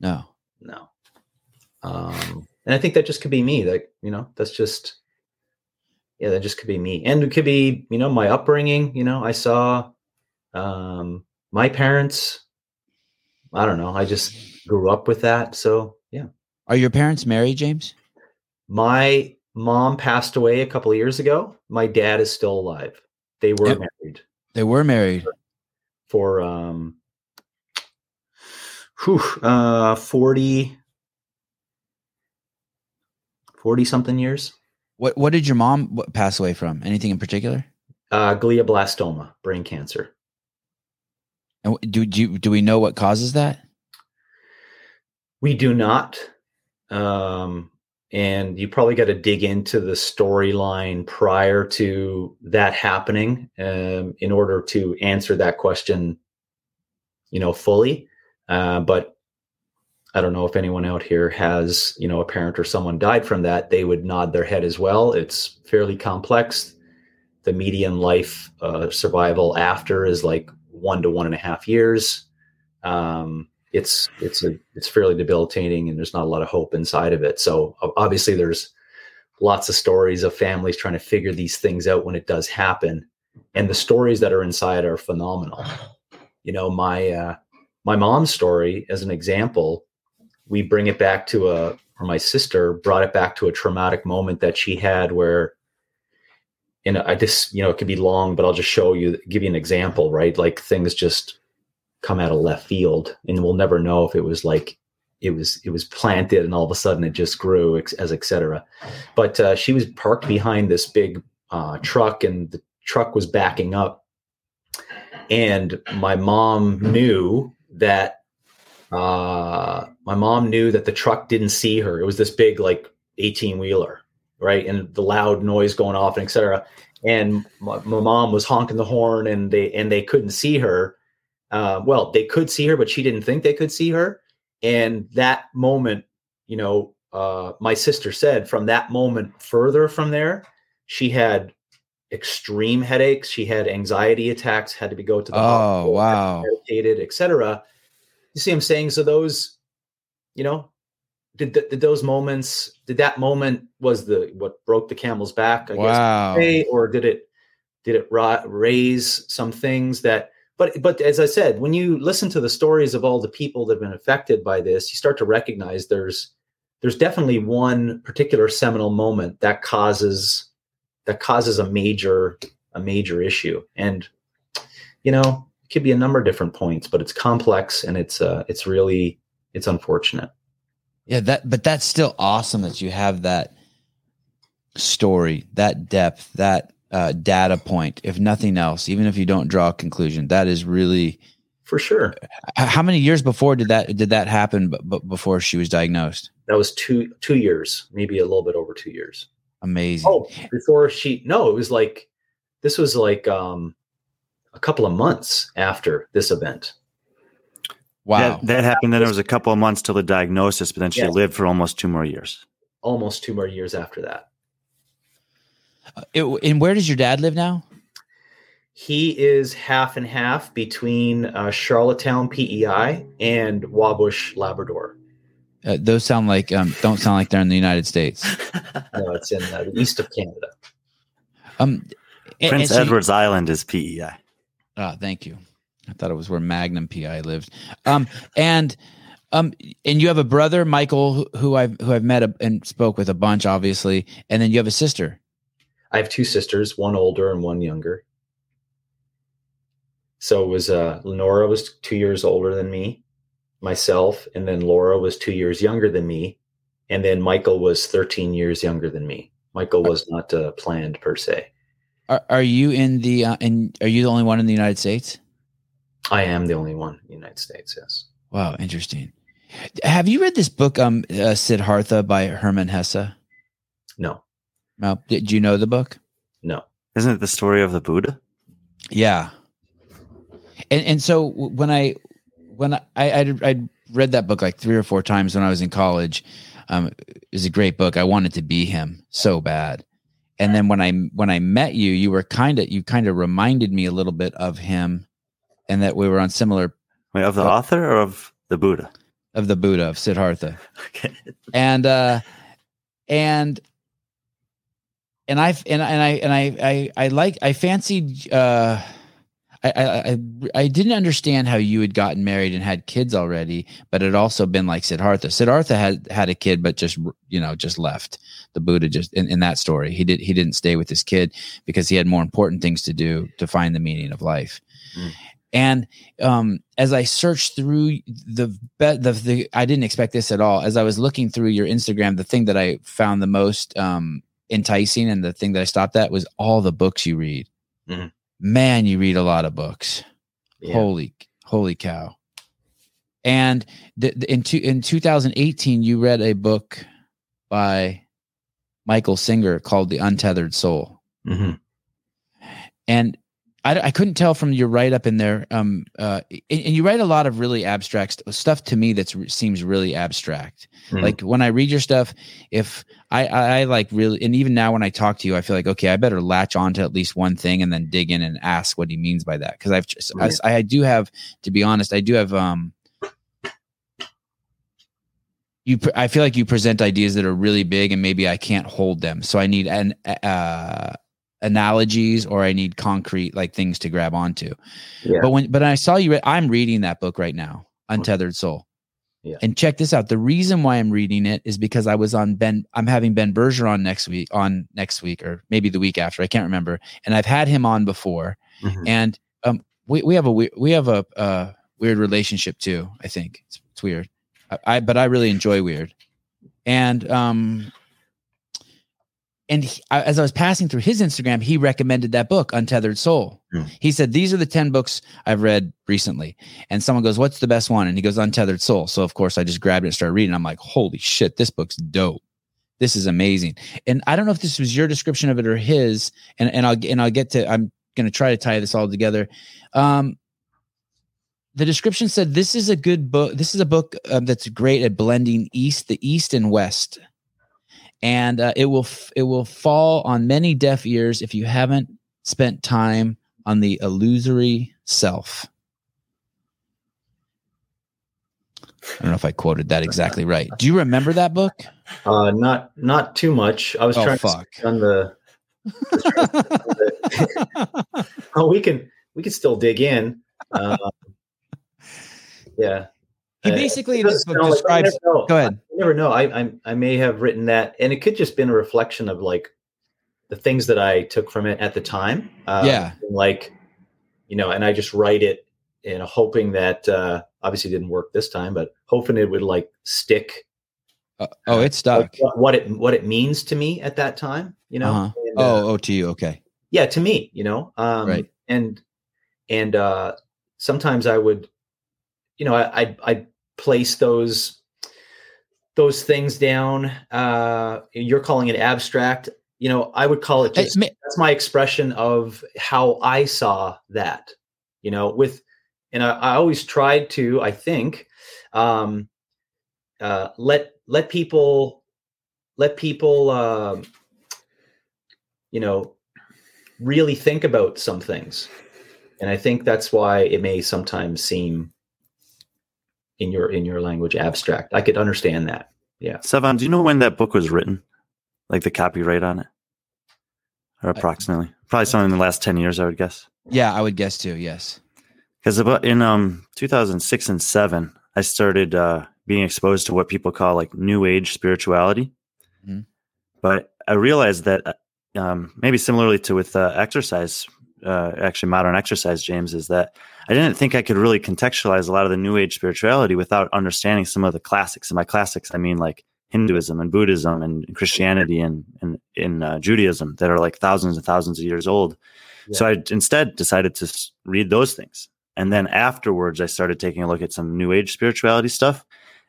no. No. Um, and I think that just could be me. Like, you know, that's just, yeah, that just could be me. And it could be, you know, my upbringing, you know, I saw, um, my parents, I don't know. I just grew up with that. So yeah. Are your parents married, James? My mom passed away a couple of years ago. My dad is still alive. They were yep. married. They were married for, for um, Whew, uh, forty, forty something years. What, what did your mom pass away from? Anything in particular? Uh, glioblastoma, brain cancer. And do, do you, do we know what causes that? We do not. Um, and you probably got to dig into the storyline prior to that happening, um, in order to answer that question, you know, fully. Uh, but I don't know if anyone out here has, you know, a parent or someone died from that, they would nod their head as well. It's fairly complex. The median life uh, survival after is like one to one and a half years. Um, it's, it's, a, it's fairly debilitating and there's not a lot of hope inside of it. So obviously there's lots of stories of families trying to figure these things out when it does happen. And the stories that are inside are phenomenal. You know, my, uh, My mom's story, as an example, we bring it back to a, or my sister brought it back to a traumatic moment that she had where, and I just, you know, it could be long, but I'll just show you, give you an example, right? Like things just come out of left field and we'll never know if it was like, it was, it was planted and all of a sudden it just grew as et cetera. But uh, she was parked behind this big uh, truck and the truck was backing up. And my mom knew that uh, my mom knew that the truck didn't see her. It was this big, like eighteen wheeler. Right. And the loud noise going off and et cetera. and my, my mom was honking the horn, and they and they couldn't see her. Uh, well, they could see her, but she didn't think they could see her. And that moment, you know, uh, my sister said from that moment further from there, she had extreme headaches. She had anxiety attacks, had to be go to the oh, hospital, wow. medicated, et cetera. You see what I'm saying? So those, you know, did, th- did those moments, did that moment was the, what broke the camel's back, I wow. guess, or did it, did it ra- raise some things that, But but as I said, when you listen to the stories of all the people that have been affected by this, you start to recognize there's there's definitely one particular seminal moment that causes that causes a major a major issue, and you know it could be a number of different points, but it's complex and it's uh it's really it's unfortunate. Yeah, that but that's still awesome that you have that story, that depth, that. Uh, data point, if nothing else, even if you don't draw a conclusion, that is really for sure. How many years before did that did that happen? But b- before she was diagnosed, that was two two years, maybe a little bit over two years. Amazing. Oh, before she no, it was like this was like um, a couple of months after this event. Wow, that, that happened. Then it was a couple of months till the diagnosis, but then she yeah. lived for almost two more years. Almost two more years after that. It, and where does your dad live now? He is half and half between uh, Charlottetown, P E I, and Wabush, Labrador. Uh, those sound like um, don't sound like they're in the United States. No, it's in uh, the east of Canada. Um, and, Prince and so Edward's you, Island is P E I. Oh, thank you. I thought it was where Magnum P I lived. Um, and um, and you have a brother, Michael, who I've who I've met and spoke with a bunch, obviously, and then you have a sister. I have two sisters, one older and one younger. So it was uh, Lenora was two years older than me, myself, and then Laura was two years younger than me, and then Michael was thirteen years younger than me. Michael was not uh, planned per se. Are Are you in the uh, in, Are you the only one in the United States? I am the only one in the United States. Yes. Wow, interesting. Have you read this book, um, uh, Siddhartha by Hermann Hesse? No. Well, did you know the book? No. Isn't it the story of the Buddha? Yeah. And and so when I when I I I read that book like three or four times when I was in college, um, it was a great book. I wanted to be him so bad. And then when I when I met you, you were kind of you kind of reminded me a little bit of him, and that we were on similar. Wait, of the uh, author or of the Buddha? Of the Buddha of Siddhartha. Okay. And uh, and. And I and and I and I I, I like I fancied uh, I, I I didn't understand how you had gotten married and had kids already, but it had also been like Siddhartha. Siddhartha had, had a kid, but just you know just left the Buddha just in, in that story. He did he didn't stay with his kid because he had more important things to do to find the meaning of life. Mm. And um, as I searched through the, the the I didn't expect this at all. As I was looking through your Instagram, the thing that I found the most. Um, enticing and the thing that I stopped at was all the books you read. Mm-hmm. Man, you read a lot of books. Yeah. Holy, holy cow. And th- th- in, two, in two thousand eighteen, you read a book by Michael Singer called The Untethered Soul. Mm-hmm. And I, I couldn't tell from your write-up in there. Um, uh, and, and you write a lot of really abstract st- stuff to me that re- seems really abstract. Mm-hmm. Like when I read your stuff, if I, I, I like really, and even now when I talk to you, I feel like, okay, I better latch on to at least one thing and then dig in and ask what he means by that. Cause I've, just, right. I, I do have, to be honest, I do have, um, you, pre- I feel like you present ideas that are really big and maybe I can't hold them. So I need an, uh, analogies or I need concrete like things to grab onto. Yeah. But when, but I saw you, I'm reading that book right now, Untethered Soul. Yeah. And check this out. The reason why I'm reading it is because I was on Ben, I'm having Ben Bergeron next week on next week, or maybe the week after, I can't remember. And I've had him on before. Mm-hmm. And um, we, we have a, we, we have a uh, weird relationship too. I think it's, it's weird. I, I, but I really enjoy weird. And um, And he, as I was passing through his Instagram, he recommended that book, Untethered Soul. Mm. He said, these are the ten books I've read recently. And someone goes, what's the best one? And he goes, Untethered Soul. So, of course, I just grabbed it and started reading. I'm like, holy shit, this book's dope. this is amazing. And I don't know if this was your description of it or his, and, and I'll, and I'll get to, I'm going to try to tie this all together. Um, the description said, this is a good book. This is a book um, that's great at blending East, the East and West. And uh, it will, f- it will fall on many deaf ears if you haven't spent time on the illusory self. I don't know if I quoted that exactly right. Do you remember that book? Uh, not not too much. I was oh, trying fuck. to on the. the oh, we can we can still dig in. Uh, yeah, he basically uh, just describes. Like, go ahead. I never know. I, I I may have written that, and it could just been a reflection of like the things that I took from it at the time. Uh, yeah, like you know, and I just write it and hoping that. Uh, Obviously, it didn't work this time, but hoping it would like stick. Uh, oh, it stuck. Like, what it what it means to me at that time, you know. Uh-huh. And, uh, oh, oh, to you, okay. Yeah, to me, you know. Um, right. And and uh, sometimes I would, you know, I I I'd place those those things down. Uh, you're calling it abstract, you know. I would call it just hey, that's my expression of how I saw that, you know, with. And I, I always tried to, I think, um, uh, let let people let people, uh, you know, really think about some things. And I think that's why it may sometimes seem, in your in your language, abstract. I could understand that. Yeah. Savan, do you know when that book was written? Like the copyright on it, or approximately? Probably something in the last ten years, I would guess. Yeah, I would guess too. Yes. Because about in um two thousand six and seven, I started uh, being exposed to what people call like New Age spirituality. Mm-hmm. But I realized that um, maybe similarly to with uh, exercise, uh, actually modern exercise, James, is that I didn't think I could really contextualize a lot of the New Age spirituality without understanding some of the classics. And by classics, I mean like Hinduism and Buddhism and Christianity and and in uh, Judaism that are like thousands and thousands of years old. Yeah. So I instead decided to read those things. And then afterwards, I started taking a look at some New Age spirituality stuff,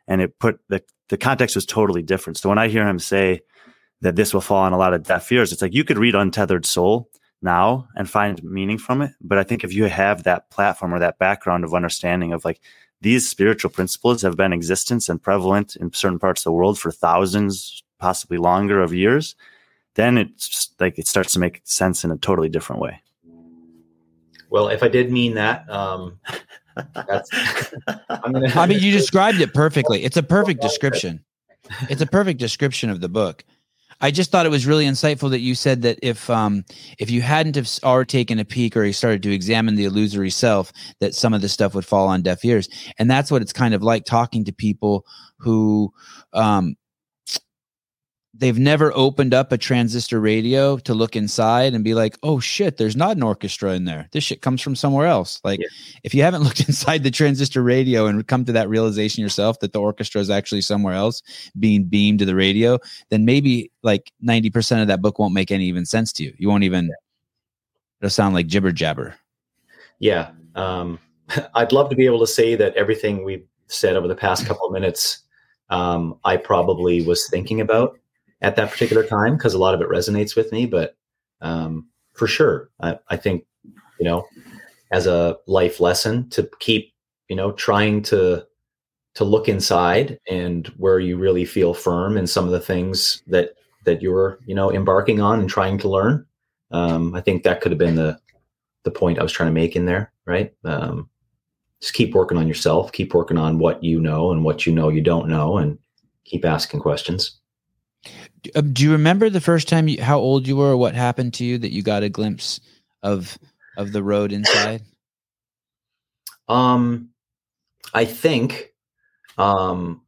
and it put the, the context was totally different. So when I hear him say that this will fall on a lot of deaf ears, it's like you could read Untethered Soul now and find meaning from it. But I think if you have that platform or that background of understanding of like these spiritual principles have been in existence and prevalent in certain parts of the world for thousands, possibly longer of years, then it's like it starts to make sense in a totally different way. Well, if I did mean that, um, that's, I'm gonna, I mean, you described it perfectly. It's a perfect description. It's a perfect description of the book. I just thought it was really insightful that you said that if um, if you hadn't have already taken a peek or you started to examine the illusory self, that some of this stuff would fall on deaf ears. And that's what it's kind of like talking to people who um, they've never opened up a transistor radio to look inside and be like, oh shit, there's not an orchestra in there. This shit comes from somewhere else. Like yeah. If you haven't looked inside the transistor radio and come to that realization yourself that the orchestra is actually somewhere else being beamed to the radio, then maybe like ninety percent of that book won't make any even sense to you. You won't even, it'll sound like jibber jabber. Yeah. Um, I'd love to be able to say that everything we've said over the past couple of minutes, um, I probably was thinking about at that particular time, because a lot of it resonates with me, but um, for sure, I, I think, you know, as a life lesson to keep, you know, trying to to look inside and where you really feel firm in some of the things that that you're, you know, embarking on and trying to learn. Um, I think that could have been the the point I was trying to make in there, right? Um, just keep working on yourself, keep working on what you know and what you know you don't know, and keep asking questions. Do you remember the first time you, how old you were, or what happened to you that you got a glimpse of, of the road inside? Um, I think, um,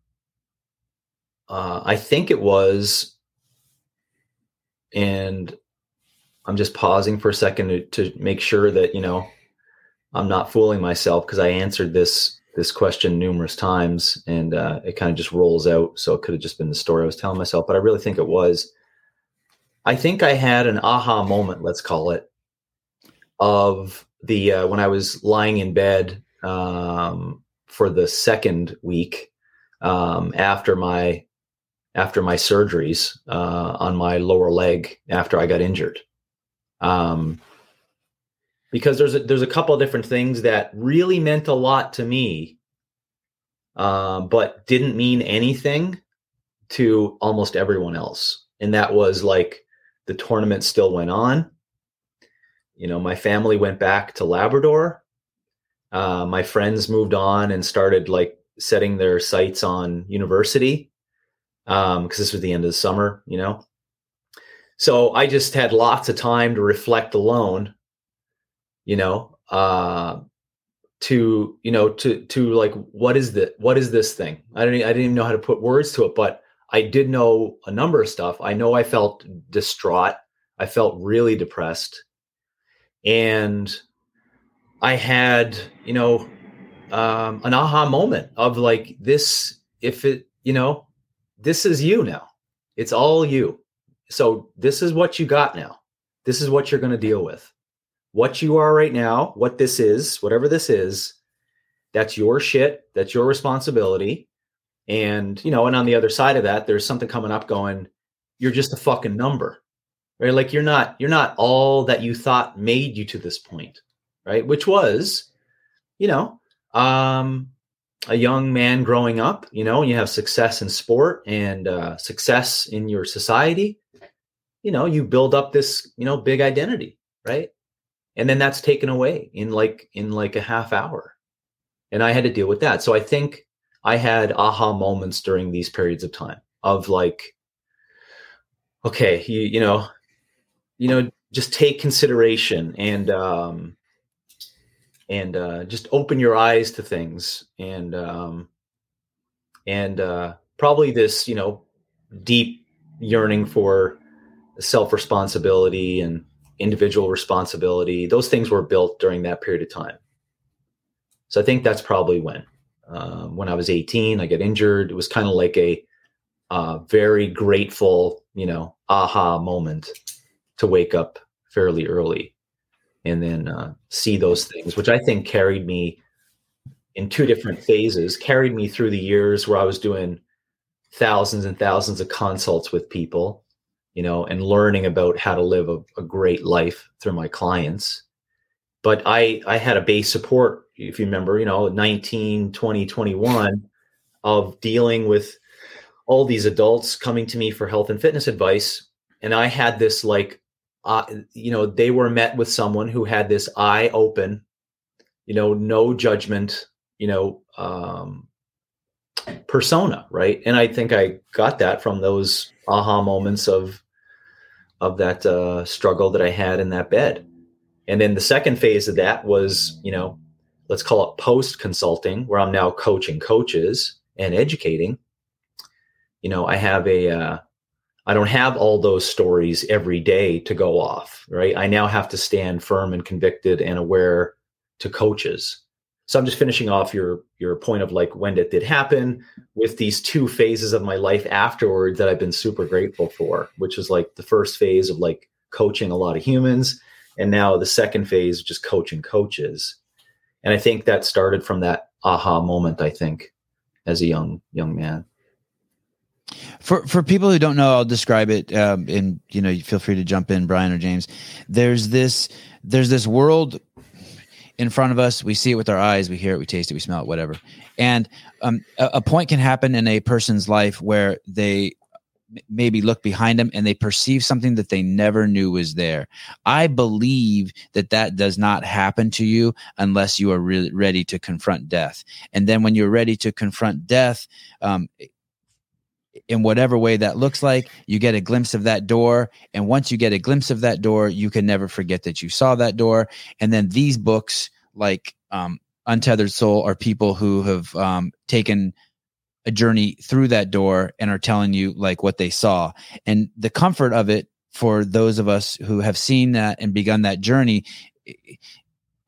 uh, I think it was, and I'm just pausing for a second to, to make sure that, you know, I'm not fooling myself, because I answered this this question numerous times, and uh, it kind of just rolls out. So it could have just been the story I was telling myself, but I really think it was, I think I had an aha moment, let's call it, of the, uh, when I was lying in bed um, for the second week um, after my after my surgeries uh, on my lower leg after I got injured. Um, because there's a, there's a couple of different things that really meant a lot to me, uh, but didn't mean anything to almost everyone else. And that was like, the tournament still went on. You know, my family went back to Labrador. Uh, my friends moved on and started like setting their sights on university. Um, cause this was the end of the summer, you know? So I just had lots of time to reflect alone, you know, uh, to, you know, to, to like, what is the, what is this thing? I don't, I didn't even know how to put words to it, but I did know a number of stuff. I know I felt distraught. I felt really depressed. And I had, you know, um, an aha moment of like this, if it, you know, this is you now. It's all you. So this is what you got now. This is what you're going to deal with. What you are right now, what this is, whatever this is, that's your shit. That's your responsibility. And, you know, and on the other side of that, there's something coming up going, you're just a fucking number. Right? Like you're not, you're not all that you thought made you to this point, right? Which was, you know, um, a young man growing up, you know, and you have success in sport and uh, success in your society, you know, you build up this, you know, big identity, right? And then that's taken away in like, in like a half hour. And I had to deal with that. So I think I had aha moments during these periods of time of like, okay, you, you know, you know, just take consideration and, um, and, uh, just open your eyes to things. And, um, and, uh, probably this, you know, deep yearning for self-responsibility and individual responsibility. Those things were built during that period of time. So I think that's probably when, uh, when I was eighteen, I got injured. It was kind of like a, uh, very grateful, you know, aha moment to wake up fairly early and then uh, see those things, which I think carried me in two different phases, carried me through the years where I was doing thousands and thousands of consults with people, you know, and learning about how to live a, a great life through my clients. But I, I had a base support, if you remember, you know, nineteen, twenty, twenty-one of dealing with all these adults coming to me for health and fitness advice. And I had this like, uh, you know, they were met with someone who had this eye open, you know, no judgment, you know, um, persona. Right. And I think I got that from those aha moments of, of that uh, struggle that I had in that bed. And then the second phase of that was, you know, let's call it post consulting, where I'm now coaching coaches and educating. You know, I have a, uh, I don't have all those stories every day to go off, right? I now have to stand firm and convicted and aware to coaches. So I'm just finishing off your, your point of like when it did happen with these two phases of my life afterward that I've been super grateful for, which is like the first phase of like coaching a lot of humans. And now the second phase, just coaching coaches. And I think that started from that aha moment, I think, as a young, young man. For for people who don't know, I'll describe it, um, and you know, feel free to jump in, Brian or James. There's this there's this world in front of us. We see it with our eyes, we hear it, we taste it, we smell it, whatever. And um, a, a point can happen in a person's life where they maybe look behind them and they perceive something that they never knew was there. I believe that that does not happen to you unless you are re- ready to confront death. And then when you're ready to confront death, um, in whatever way that looks like, you get a glimpse of that door. And once you get a glimpse of that door, you can never forget that you saw that door. And then these books like um, Untethered Soul are people who have um, taken a journey through that door and are telling you like what they saw. And the comfort of it for those of us who have seen that and begun that journey,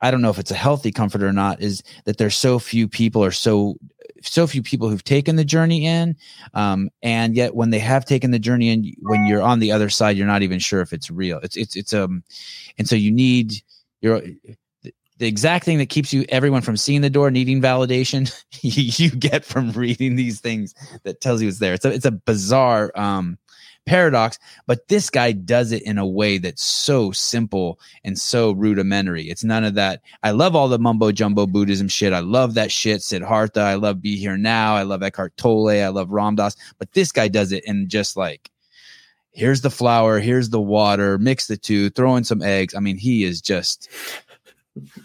I don't know if it's a healthy comfort or not, is that there's so few people or so so few people who've taken the journey in. Um, and yet when they have taken the journey in, when you're on the other side, you're not even sure if it's real. It's, it's, it's, um, and so you need your, the exact thing that keeps you, everyone from seeing the door, needing validation, you get from reading these things that tells you it's there. It's a, it's a bizarre um, paradox, but this guy does it in a way that's so simple and so rudimentary. It's none of that. I love all the mumbo jumbo Buddhism shit. I love that shit. Siddhartha. I love Be Here Now. I love Eckhart Tolle. I love Ram Dass, but this guy does it in just like, here's the flour, here's the water, mix the two, throw in some eggs. I mean, he is just,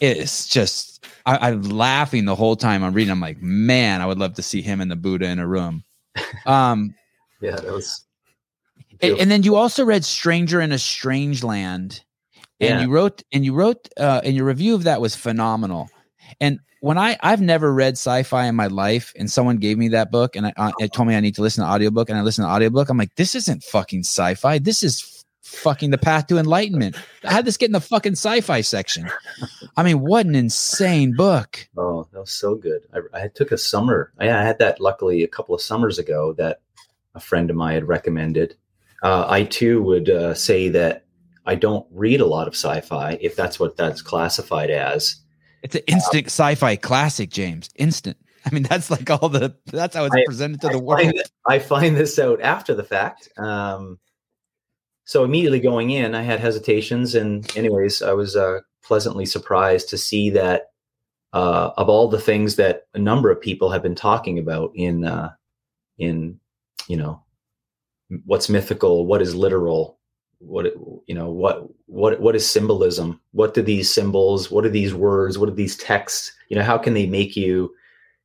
it's just, I, I'm laughing the whole time I'm reading. I'm like, man, I would love to see him and the Buddha in a room. Um, yeah, that was. And, and then you also read Stranger in a Strange Land, and yeah. you wrote, and you wrote, uh, and your review of that was phenomenal. And when I, I've never read sci-fi in my life, and someone gave me that book, and I, I it told me I need to listen to audiobook, and I listened to audiobook. I'm like, this isn't fucking sci-fi. This is f- fucking the path to enlightenment. I had this get in the fucking sci-fi section. I mean, what an insane book. Oh, that was so good. I, I took a summer. I, I had that luckily a couple of summers ago that a friend of mine had recommended. Uh, I too would uh, say that I don't read a lot of sci-fi, if that's what that's classified as. It's an instant um, sci-fi classic, James. Instant. I mean, that's like all the, that's how it's I, presented to I the world. That, I find this out after the fact. Um, so immediately going in, I had hesitations. And anyways, I was uh, pleasantly surprised to see that uh, of all the things that a number of people have been talking about in, uh, in, you know, what's mythical, what is literal, what, you know, what, what, what is symbolism? What do these symbols, what are these words? What are these texts? You know, how can they make you,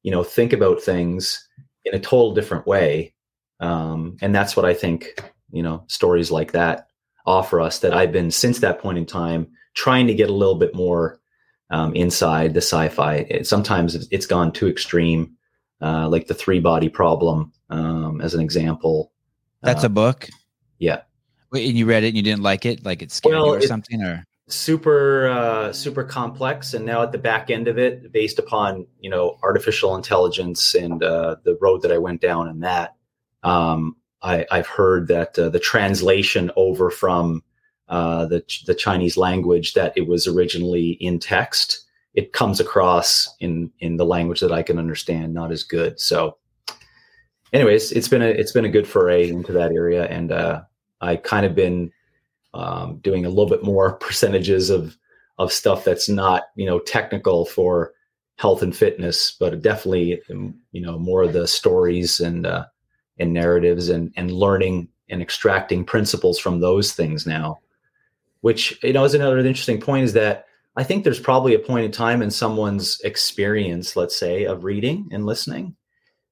you know, think about things in a total different way? Um, and that's what I think, you know, stories like that offer us, that I've been since that point in time, trying to get a little bit more um, inside the sci-fi. It, sometimes it's gone too extreme, uh, like the three body problem um, as an example. That's uh, a book. Yeah. And you read it and you didn't like it, like it scared well, you or something, or super, uh, super complex. And now at the back end of it, based upon, you know, artificial intelligence and uh, the road that I went down in that, um, I, I've heard that uh, the translation over from uh, the the Chinese language that it was originally in text, it comes across in in the language that I can understand not as good. So, anyways, it's been a it's been a good foray into that area, and. Uh, I kind of been um, doing a little bit more percentages of, of stuff that's not, you know, technical for health and fitness, but definitely, you know, more of the stories and, uh, and narratives and, and learning and extracting principles from those things now, which, you know, is another interesting point, is that I think there's probably a point in time in someone's experience, let's say, of reading and listening,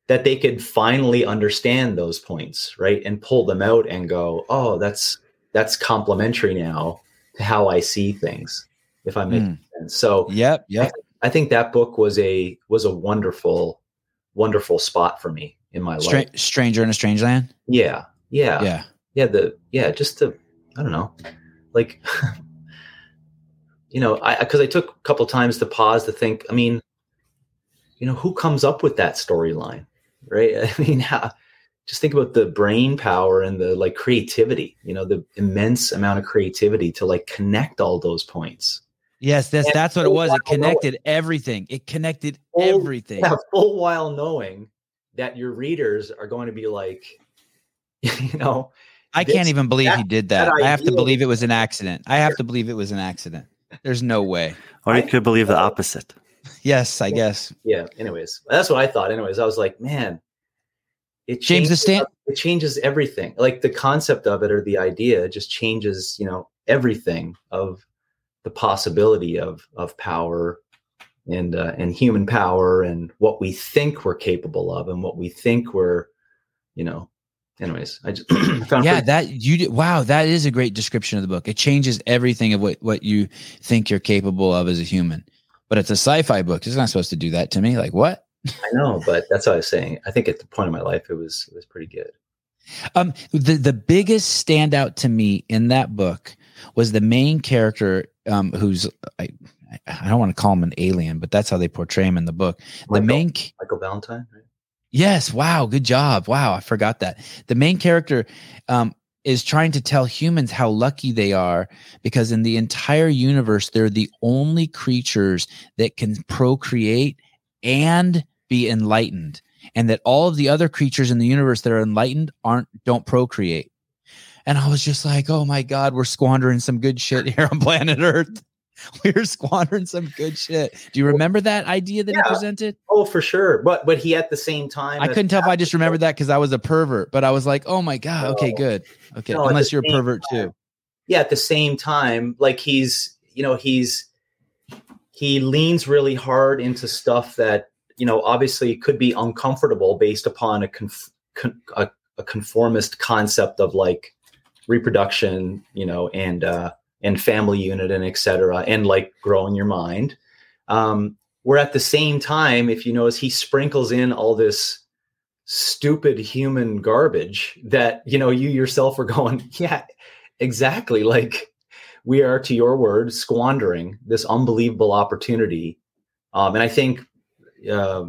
that they could finally understand those points, right? And pull them out and go, oh, that's, that's complementary now to how I see things, if I make mm. sense. So yep, yep. I, I think that book was a, was a wonderful, wonderful spot for me in my Str- life. Stranger in a Strange Land. Yeah. Yeah. Yeah. Yeah. The, yeah. Just the, I don't know, like, you know, I, cause I took a couple times to pause to think, I mean, you know, who comes up with that storyline? Right. I mean, how, just think about the brain power and the like creativity, you know, the immense amount of creativity to like connect all those points. Yes, that's and that's what it was. It connected knowing. everything. It connected full, everything. Yeah, full while knowing that your readers are going to be like, you know, I this, can't even believe that, he did that. that I have to believe it was an accident. I have to believe it was an accident. There's no way. Or you could believe the opposite. Yes, I yeah. guess. Yeah. Anyways, that's what I thought. Anyways, I was like, man, it James changes, Stan- it changes everything. Like the concept of it or the idea just changes, you know, everything of the possibility of, of power and, uh, and human power and what we think we're capable of and what we think we're, you know, anyways, I just found yeah, pretty- that you did. Wow. That is a great description of the book. It changes everything of what, what you think you're capable of as a human. But it's a sci-fi book. It's not supposed to do that to me. Like what? I know, but that's what I was saying. I think at the point of my life, it was it was pretty good. Um, the the biggest standout to me in that book was the main character, um, who's I I don't want to call him an alien, but that's how they portray him in the book. Michael, the main Michael Valentine, right? Yes. Wow. Good job. Wow. I forgot that. The main character, um, is trying to tell humans how lucky they are because in the entire universe, they're the only creatures that can procreate and be enlightened, and that all of the other creatures in the universe that are enlightened aren't don't procreate. And I was just like, oh my God, we're squandering some good shit here on planet Earth. We're squandering some good shit. Do you remember that idea that yeah. he presented? Oh, for sure. But but he at the same time. I couldn't tell if I just remembered that because I was a pervert. But I was like, oh my God. Okay, good. Okay, no, unless you're a pervert time. too. Yeah, at the same time, like he's, you know, he's, he leans really hard into stuff that, you know, obviously could be uncomfortable based upon a conf- con- a, a conformist concept of like reproduction, you know, and, uh, and family unit and et cetera, and like growing your mind. Um, where at the same time, if you notice, he sprinkles in all this stupid human garbage that, you know, you yourself are going, yeah, exactly. Like we are, to your word, squandering this unbelievable opportunity. Um, and I think uh,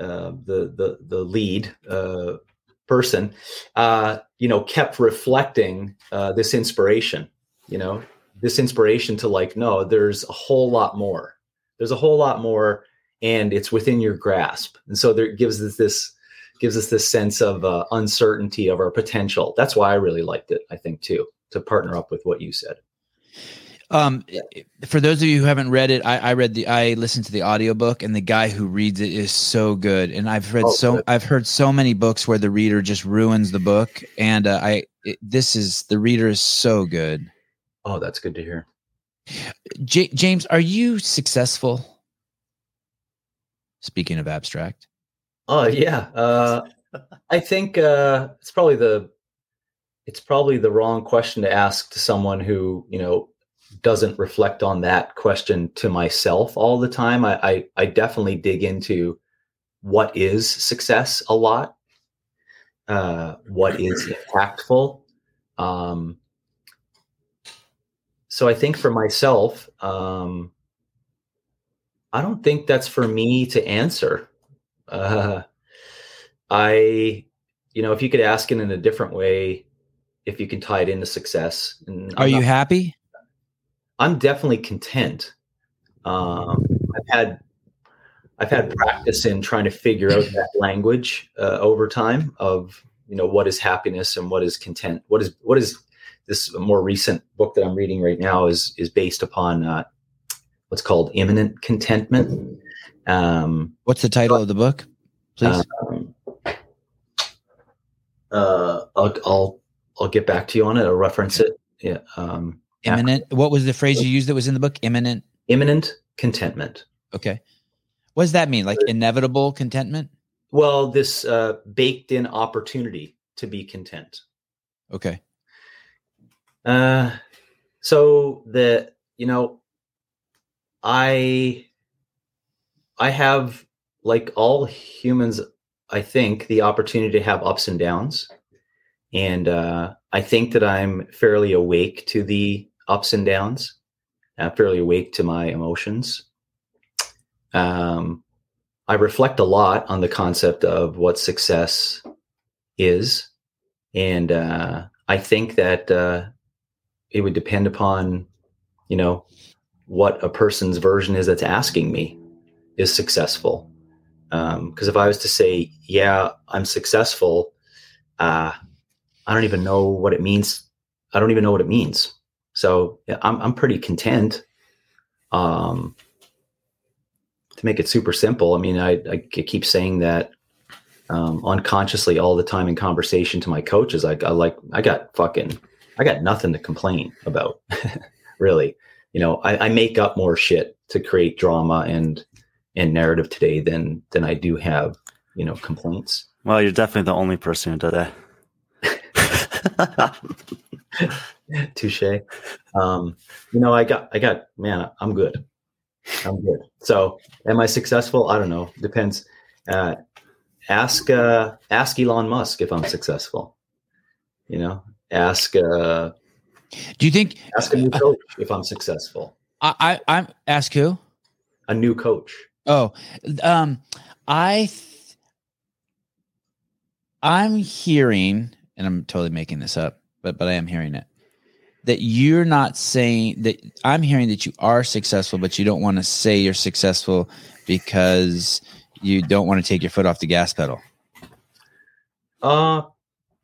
uh, the, the, the lead uh, person, uh, you know, kept reflecting uh, this inspiration. You know, this inspiration to like, no, there's a whole lot more. There's a whole lot more, and it's within your grasp. And so there gives us this gives us this sense of uh, uncertainty of our potential. That's why I really liked it, I think, too, to partner up with what you said. Um, for those of you who haven't read it, I, I read the, I listened to the audiobook, and the guy who reads it is so good. And I've read oh, so, good. I've heard so many books where the reader just ruins the book. And uh, I, it, this is, the reader is so good. Oh, that's good to hear. J- James, are you successful? Speaking of abstract. Oh yeah. Uh, I think, uh, it's probably the, it's probably the wrong question to ask to someone who, you know, doesn't reflect on that question to myself all the time. I, I, I definitely dig into what is success a lot, uh, what is impactful. Um, so I think for myself, um, I don't think that's for me to answer. Uh, I, you know, if you could ask it in a different way, if you can tie it into success. And Are I'm you not- happy? I'm definitely content. Um, I've had I've had practice in trying to figure out that language uh, over time of, you know, what is happiness and what is content. What is what is this more recent book that I'm reading right now is is based upon uh, what's called imminent contentment. Um, what's the title but, of the book, please? Um, uh, I'll I'll I'll get back to you on it. I'll reference it. Yeah. Um, Imminent. What was the phrase you used that was in the book? Imminent. Imminent contentment. Okay. What does that mean? Like inevitable contentment? Well, this uh, baked in opportunity to be content. Okay. Uh, so the, you know, I, I have, like all humans, I think, the opportunity to have ups and downs. And uh, I think that I'm fairly awake to the ups and downs. I'm fairly awake to my emotions. Um, I reflect a lot on the concept of what success is. And uh, I think that uh, it would depend upon, you know, what a person's version is that's asking me is successful. Um, 'cause if I was to say, yeah, I'm successful, uh, I don't even know what it means. I don't even know what it means. So yeah, I'm I'm pretty content. Um, to make it super simple, I mean, I, I keep saying that um, unconsciously all the time in conversation to my coaches. I, I like I got fucking I got nothing to complain about, really. You know, I, I make up more shit to create drama and and narrative today than than I do have, you know, complaints. Well, you're definitely the only person who does that. Touche. Um, you know, I got, I got, man, I'm good. I'm good. So am I successful? I don't know. Depends. Uh, ask, uh, ask Elon Musk if I'm successful, you know, ask, uh, do you think, ask a new coach uh, if I'm successful? I, I, I'm ask who? A new coach. Oh, um, I, th- I'm hearing and I'm totally making this up, but but I am hearing it, that you're not saying that I'm hearing that you are successful, but you don't want to say you're successful because you don't want to take your foot off the gas pedal. Uh,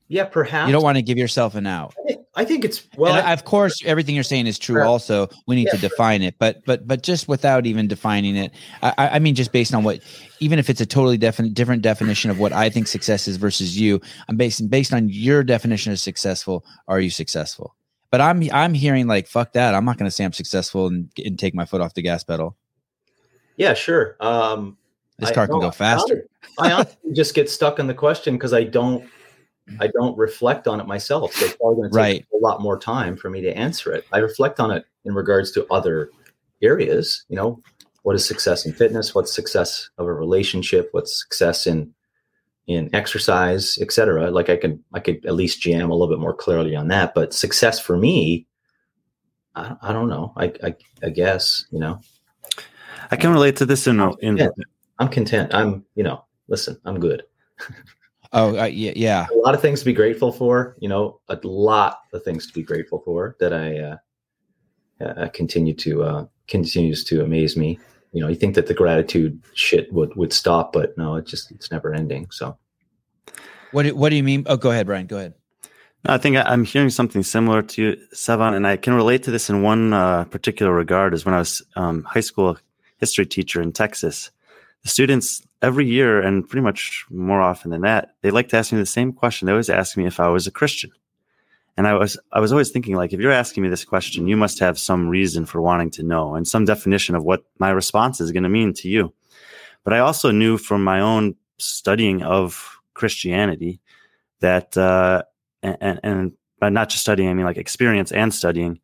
yeah, perhaps. You don't want to give yourself an out. I think, I think it's, well, I, of course, everything you're saying is true. Perhaps. Also, we need yeah, to define sure. it, but, but, but just without even defining it, I, I mean, just based on what, even if it's a totally definite, different definition of what I think success is versus you, I'm basing based on your definition of successful. Are you successful? But I'm, I'm hearing like, fuck that. I'm not going to say I'm successful and, and take my foot off the gas pedal. Yeah, sure. Um, This car I, can no, go faster. I, honestly, I honestly just get stuck in the question because I don't, I don't reflect on it myself. So it's probably going to take right. a lot more time for me to answer it. I reflect on it in regards to other areas. You know, what is success in fitness? What's success of a relationship? What's success in in exercise, et cetera? Like I can, I could at least jam a little bit more clearly on that. But success for me, I, I don't know. I, I, I guess you know. I can relate to this in in. Yeah. I'm content. I'm, you know, listen, I'm good. oh, uh, yeah, yeah. A lot of things to be grateful for, you know, a lot of things to be grateful for that I uh, uh, continue to, uh, continues to amaze me. You know, you think that the gratitude shit would, would stop, but no, it just, it's never ending. So what do, what do you mean? Oh, go ahead, Brian, go ahead. No, I think I, I'm hearing something similar to you, Savan, and I can relate to this in one uh, particular regard is when I was um, high school history teacher in Texas. The students every year, and pretty much more often than that, they like to ask me the same question. They always ask me if I was a Christian. And I was I was always thinking, like, if you're asking me this question, you must have some reason for wanting to know and some definition of what my response is going to mean to you. But I also knew from my own studying of Christianity that, uh, and, and by not just studying, I mean like experience and studying,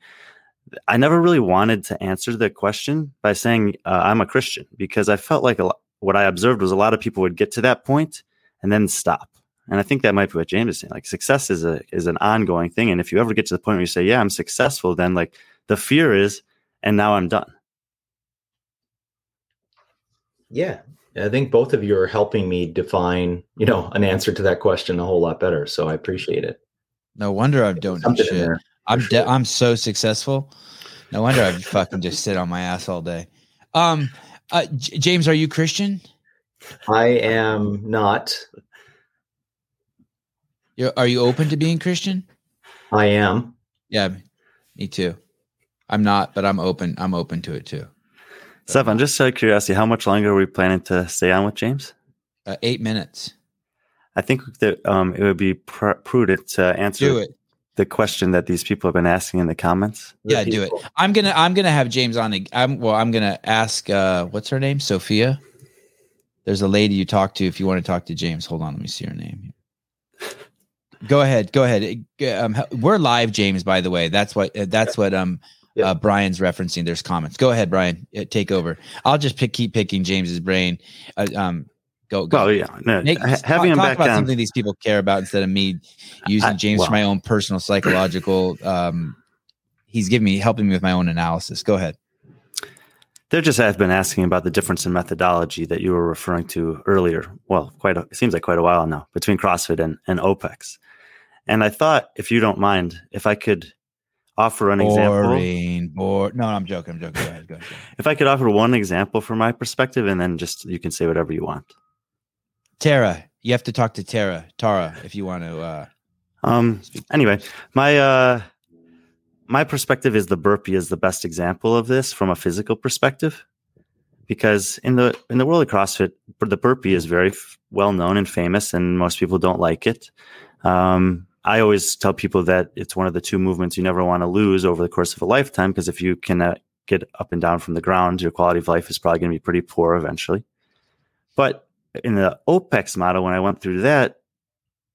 I never really wanted to answer the question by saying uh, I'm a Christian because I felt like a lot. What I observed was a lot of people would get to that point and then stop. And I think that might be what James is saying. Like success is a is an ongoing thing. And if you ever get to the point where you say, yeah, I'm successful, then like the fear is, and now I'm done. Yeah. I think both of you are helping me define, you know, an answer to that question a whole lot better. So I appreciate it. No wonder I don't do shit. There, I'm sure. de- I'm so successful. No wonder I fucking just sit on my ass all day. Um, Uh, J- James, are you Christian? I am not. You're, are you open to being Christian? I am. Yeah, me too. I'm not, but I'm open. I'm open to it too. Stefan, just out of curiosity, how much longer are we planning to stay on with James? Uh, eight minutes. I think that um, it would be pr- prudent to answer. Do it. The question that these people have been asking in the comments. Yeah, do it. I'm going to, I'm going to have James on. I'm, well, I'm going to ask, uh, what's her name? Sophia. There's a lady you talk to. If you want to talk to James, hold on. Let me see her name. Go ahead. Go ahead. Um, we're live, James, by the way. That's what, that's what, um, yeah. uh, Brian's referencing. There's comments. Go ahead, Brian, take over. I'll just pick, keep picking James's brain. Uh, um, Go, go. Well, yeah. No, Make, ha- having talk, him talk back about down. Something these people care about instead of me using I, James well, for my own personal psychological. Um, he's giving me helping me with my own analysis. Go ahead. There just have been asking about the difference in methodology that you were referring to earlier. Well, quite a, it seems like quite a while now between CrossFit and, and OPEX. And I thought, if you don't mind, if I could offer an boring, example. Bore- no, I'm joking. I'm joking. Go ahead. Go ahead. If I could offer one example from my perspective, and then just you can say whatever you want. Tara, you have to talk to Tara, Tara, if you want to. Uh, um. Anyway, my uh, my perspective is the burpee is the best example of this from a physical perspective, because in the in the world of CrossFit, the burpee is very f- well known and famous, and most people don't like it. Um, I always tell people that it's one of the two movements you never want to lose over the course of a lifetime, because if you cannot get up and down from the ground, your quality of life is probably going to be pretty poor eventually. But in the OPEX model, when I went through that,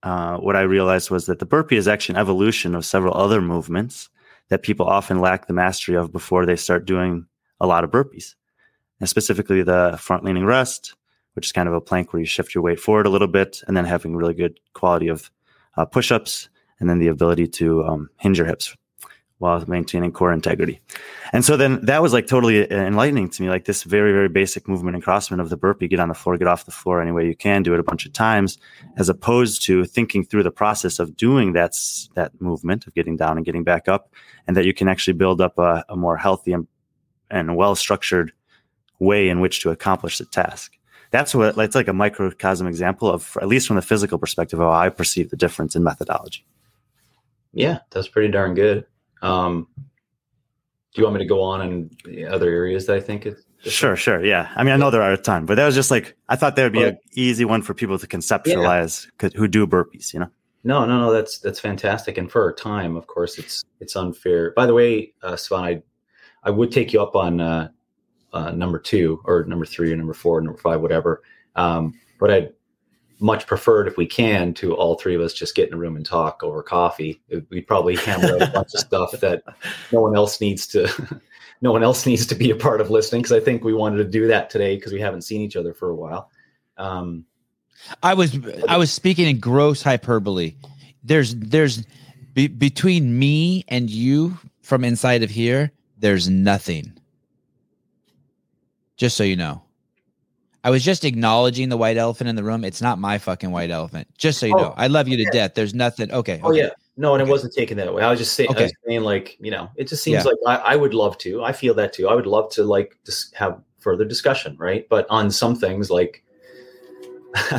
uh, what I realized was that the burpee is actually an evolution of several other movements that people often lack the mastery of before they start doing a lot of burpees. And specifically the front leaning rest, which is kind of a plank where you shift your weight forward a little bit, and then having really good quality of uh, push-ups, and then the ability to um, hinge your hips while maintaining core integrity. And so then that was like totally enlightening to me, like this very, very basic movement in CrossFit of the burpee, get on the floor, get off the floor any way you can, do it a bunch of times, as opposed to thinking through the process of doing that, that movement of getting down and getting back up, and that you can actually build up a, a more healthy and, and well-structured way in which to accomplish the task. That's what, it's like a microcosm example of, at least from the physical perspective, how I perceive the difference in methodology. Yeah, that's pretty darn good. Um, do you want me to go on in the other areas that I think is different? Sure, sure. Yeah. I mean, I know there are a ton, but that was just like, I thought that would be an easy one for people to conceptualize yeah. who do burpees, you know? No, no, no. That's, that's fantastic. And for our time, of course, it's, it's unfair. By the way, uh, Svan, I, I would take you up on, uh, uh, number two or number three or number four, or number five, whatever. Um, but I'd much preferred, if we can, to all three of us just get in a room and talk over coffee. We probably hammer out a bunch of stuff that no one else needs to, no one else needs to be a part of listening. Cause I think we wanted to do that today because we haven't seen each other for a while. Um, I was, I was speaking in gross hyperbole. There's, there's be, between me and you from inside of here, there's nothing. Just so you know. I was just acknowledging the white elephant in the room. It's not my fucking white elephant. Just so you oh, know, I love you to yeah. death. There's nothing. Okay. Oh okay. yeah. No, and okay. It wasn't taken that way. I was just saying, okay. I was saying like, you know, it just seems yeah. like I, I would love to, I feel that too. I would love to like just have further discussion. Right. But on some things like,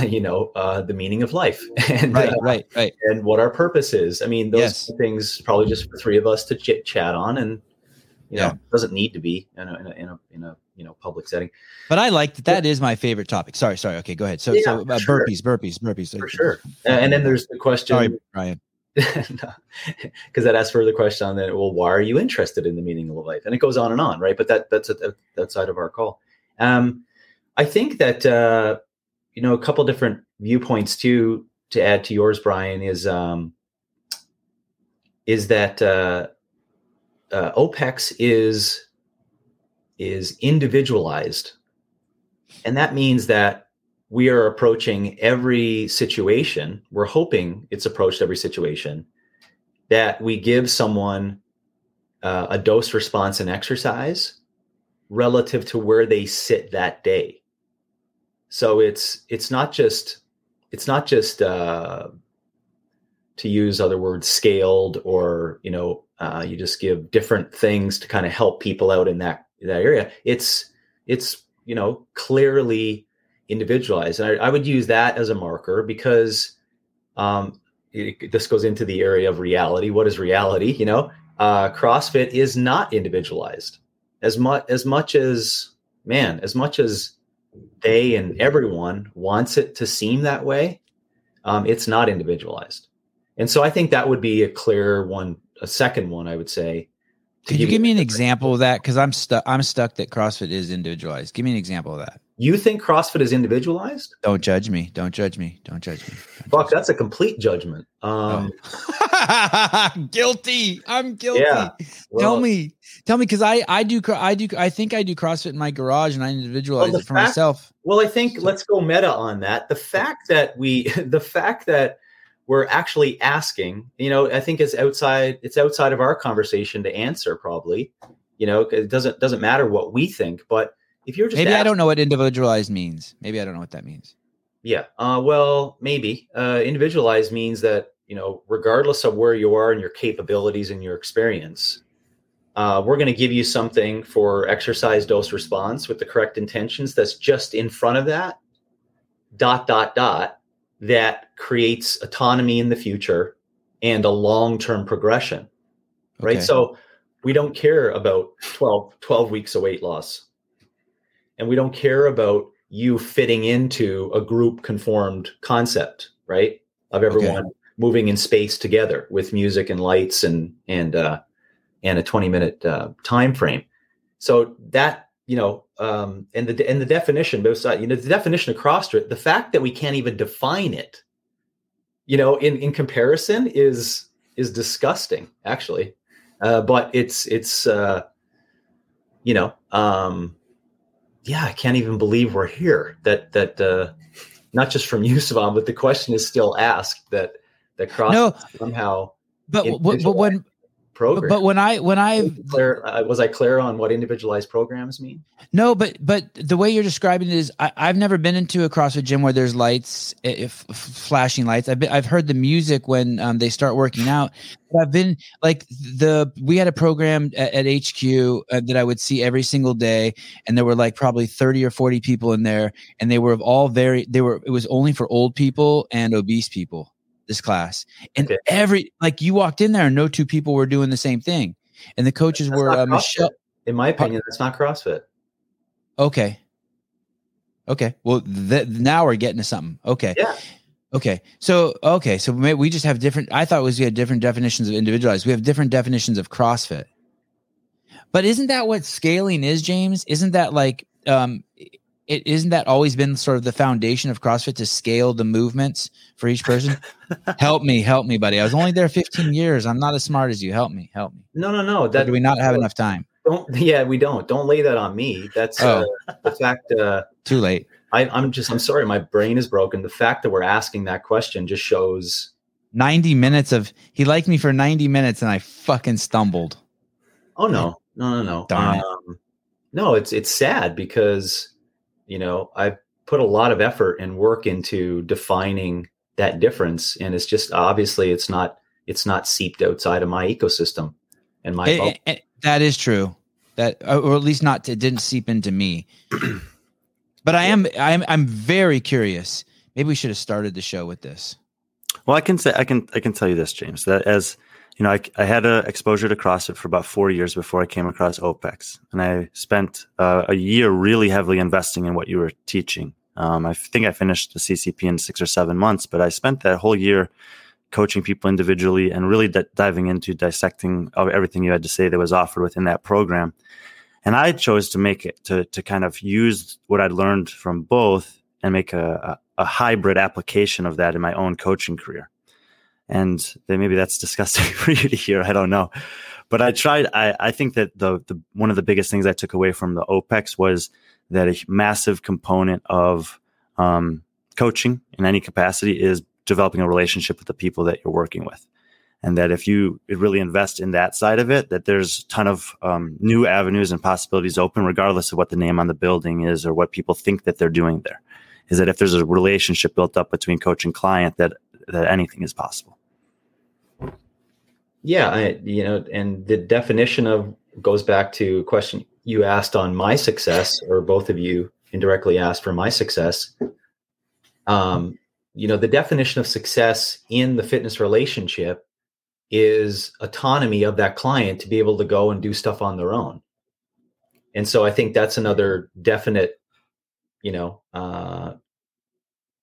you know, uh, the meaning of life and, right, uh, right, right. and what our purpose is. I mean, those yes. things probably just for three of us to chit chat on, and, you know, yeah. it doesn't need to be in a, in a, in a, in a you know, public setting. But I like that. That yeah. is my favorite topic. Sorry, sorry. Okay, go ahead. So, yeah, so uh, sure. burpees, burpees, burpees. For sure. And then there's the question. Sorry, Brian. Because that asks further question on that. Well, why are you interested in the meaning of life? And it goes on and on, right? But that that's a, a, that side of our call. Um, I think that uh, you know, a couple different viewpoints too to add to yours, Brian, is um, is that uh, uh, OPEX is. is individualized. And that means that we are approaching every situation. We're hoping it's approached every situation that we give someone uh, a dose response and exercise relative to where they sit that day. So it's, it's not just, it's not just uh, to use other words, scaled, or, you know, uh, you just give different things to kind of help people out in that, that area. It's it's you know, clearly individualized, and I, I would use that as a marker because um it, this goes into the area of reality. What is reality? You know, uh CrossFit is not individualized as much as much as man as much as they and everyone wants it to seem that way. Um it's not individualized, and so I think that would be a clear one. A second one I would say. Could you give me an example of that? Because I'm stuck. I'm stuck that CrossFit is individualized. Give me an example of that. You think CrossFit is individualized? Don't judge me. Don't judge me. Don't judge me. Don't Fuck, judge that's me. A complete judgment. Um, oh. Guilty. I'm guilty. Yeah. Well, tell me. Tell me, because I I do I do I think I do CrossFit in my garage, and I individualize well, it for fact, myself. Well, I think so, let's go meta on that. The fact that we the fact that. We're actually asking, you know, I think it's outside, it's outside of our conversation to answer probably, you know, it doesn't, doesn't matter what we think, but if you're just, maybe asking, I don't know what individualized means. Maybe I don't know what that means. Yeah. Uh, well, maybe uh, individualized means that, you know, regardless of where you are and your capabilities and your experience, uh, we're going to give you something for exercise dose response with the correct intentions. That's just in front of that dot, dot, dot. That creates autonomy in the future and a long-term progression, right? Okay. So we don't care about twelve, twelve weeks of weight loss. And we don't care about you fitting into a group conformed concept, right? Of everyone okay. moving in space together with music and lights and, and, uh, and a twenty minute uh, time frame. So that, you know, um, and the and the definition, you know, the definition of CrossFit, the fact that we can't even define it, you know, in, in comparison is is disgusting, actually. Uh, but it's it's, uh, you know, um, yeah, I can't even believe we're here. That that uh, not just from you, Sivan, but the question is still asked that that CrossFit no, somehow. But but when program. But, but when I, when I, clear, uh, was I clear on what individualized programs mean? No, but, but the way you're describing it is I, I've never been into a CrossFit gym where there's lights, if, if flashing lights. I've been, I've heard the music when um, they start working out. But I've been like the, we had a program at, at H Q uh, that I would see every single day. And there were like probably thirty or forty people in there, and they were all very, they were, it was only for old people and obese people, this class. And okay. every, like you walked in there and no two people were doing the same thing. And the coaches that's were, uh, Michelle, in my opinion, that's not CrossFit. Okay. Okay. Well, th- now we're getting to something. Okay. Yeah. Okay. So, okay. So maybe we just have different, I thought it was we had different definitions of individualized. We have different definitions of CrossFit, but isn't that what scaling is, James? Isn't that like, um, It isn't that always been sort of the foundation of CrossFit to scale the movements for each person? help me, help me, buddy. I was only there fifteen years. I'm not as smart as you. Help me, help me. No, no, no. That, do we not have enough time? Don't, yeah, we don't. Don't lay that on me. That's oh. uh, the fact. Uh, Too late. I, I'm just, I'm sorry. My brain is broken. The fact that we're asking that question just shows. ninety minutes of, he liked me for ninety minutes and I fucking stumbled. Oh, no, no, no, no. Darn it. Um, no, it's, it's sad because. You know, I put a lot of effort and work into defining that difference. And it's just, obviously it's not, it's not seeped outside of my ecosystem and my, it, it, that is true that, or at least not, it didn't seep into me, but I am, I'm, I'm very curious. Maybe we should have started the show with this. Well, I can say, I can, I can tell you this, James, that as you know, I, I had a exposure to CrossFit for about four years before I came across OPEX, and I spent uh, a year really heavily investing in what you were teaching. Um, I think I finished the C C P in six or seven months, but I spent that whole year coaching people individually and really d- diving into dissecting everything you had to say that was offered within that program. And I chose to make it to to kind of use what I learned from both and make a, a, a hybrid application of that in my own coaching career. And then maybe that's disgusting for you to hear. I don't know. But I tried. I, I think that the, the one of the biggest things I took away from the OPEX was that a massive component of um, coaching in any capacity is developing a relationship with the people that you're working with. And that if you really invest in that side of it, that there's a ton of um, new avenues and possibilities open, regardless of what the name on the building is or what people think that they're doing there. Is that if there's a relationship built up between coach and client, that that anything is possible. Yeah, I, you know, and the definition of goes back to a question you asked on my success, or both of you indirectly asked for my success. Um, you know, the definition of success in the fitness relationship is autonomy of that client to be able to go and do stuff on their own. And so I think that's another definite, you know, uh,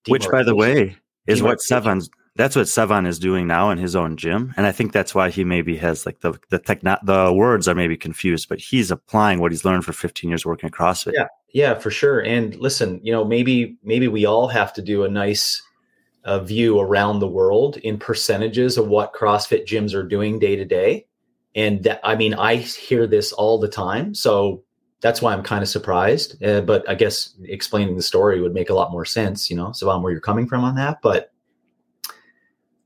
which by the way is what Sevan's. That's what Sevan is doing now in his own gym. And I think that's why he maybe has like the the techno- the words are maybe confused, but he's applying what he's learned for fifteen years working at CrossFit. Yeah, yeah, for sure. And listen, you know, maybe maybe we all have to do a nice uh, view around the world in percentages of what CrossFit gyms are doing day to day. And that, I mean, I hear this all the time. So that's why I'm kind of surprised. Uh, but I guess explaining the story would make a lot more sense, you know, Sevan, where you're coming from on that. But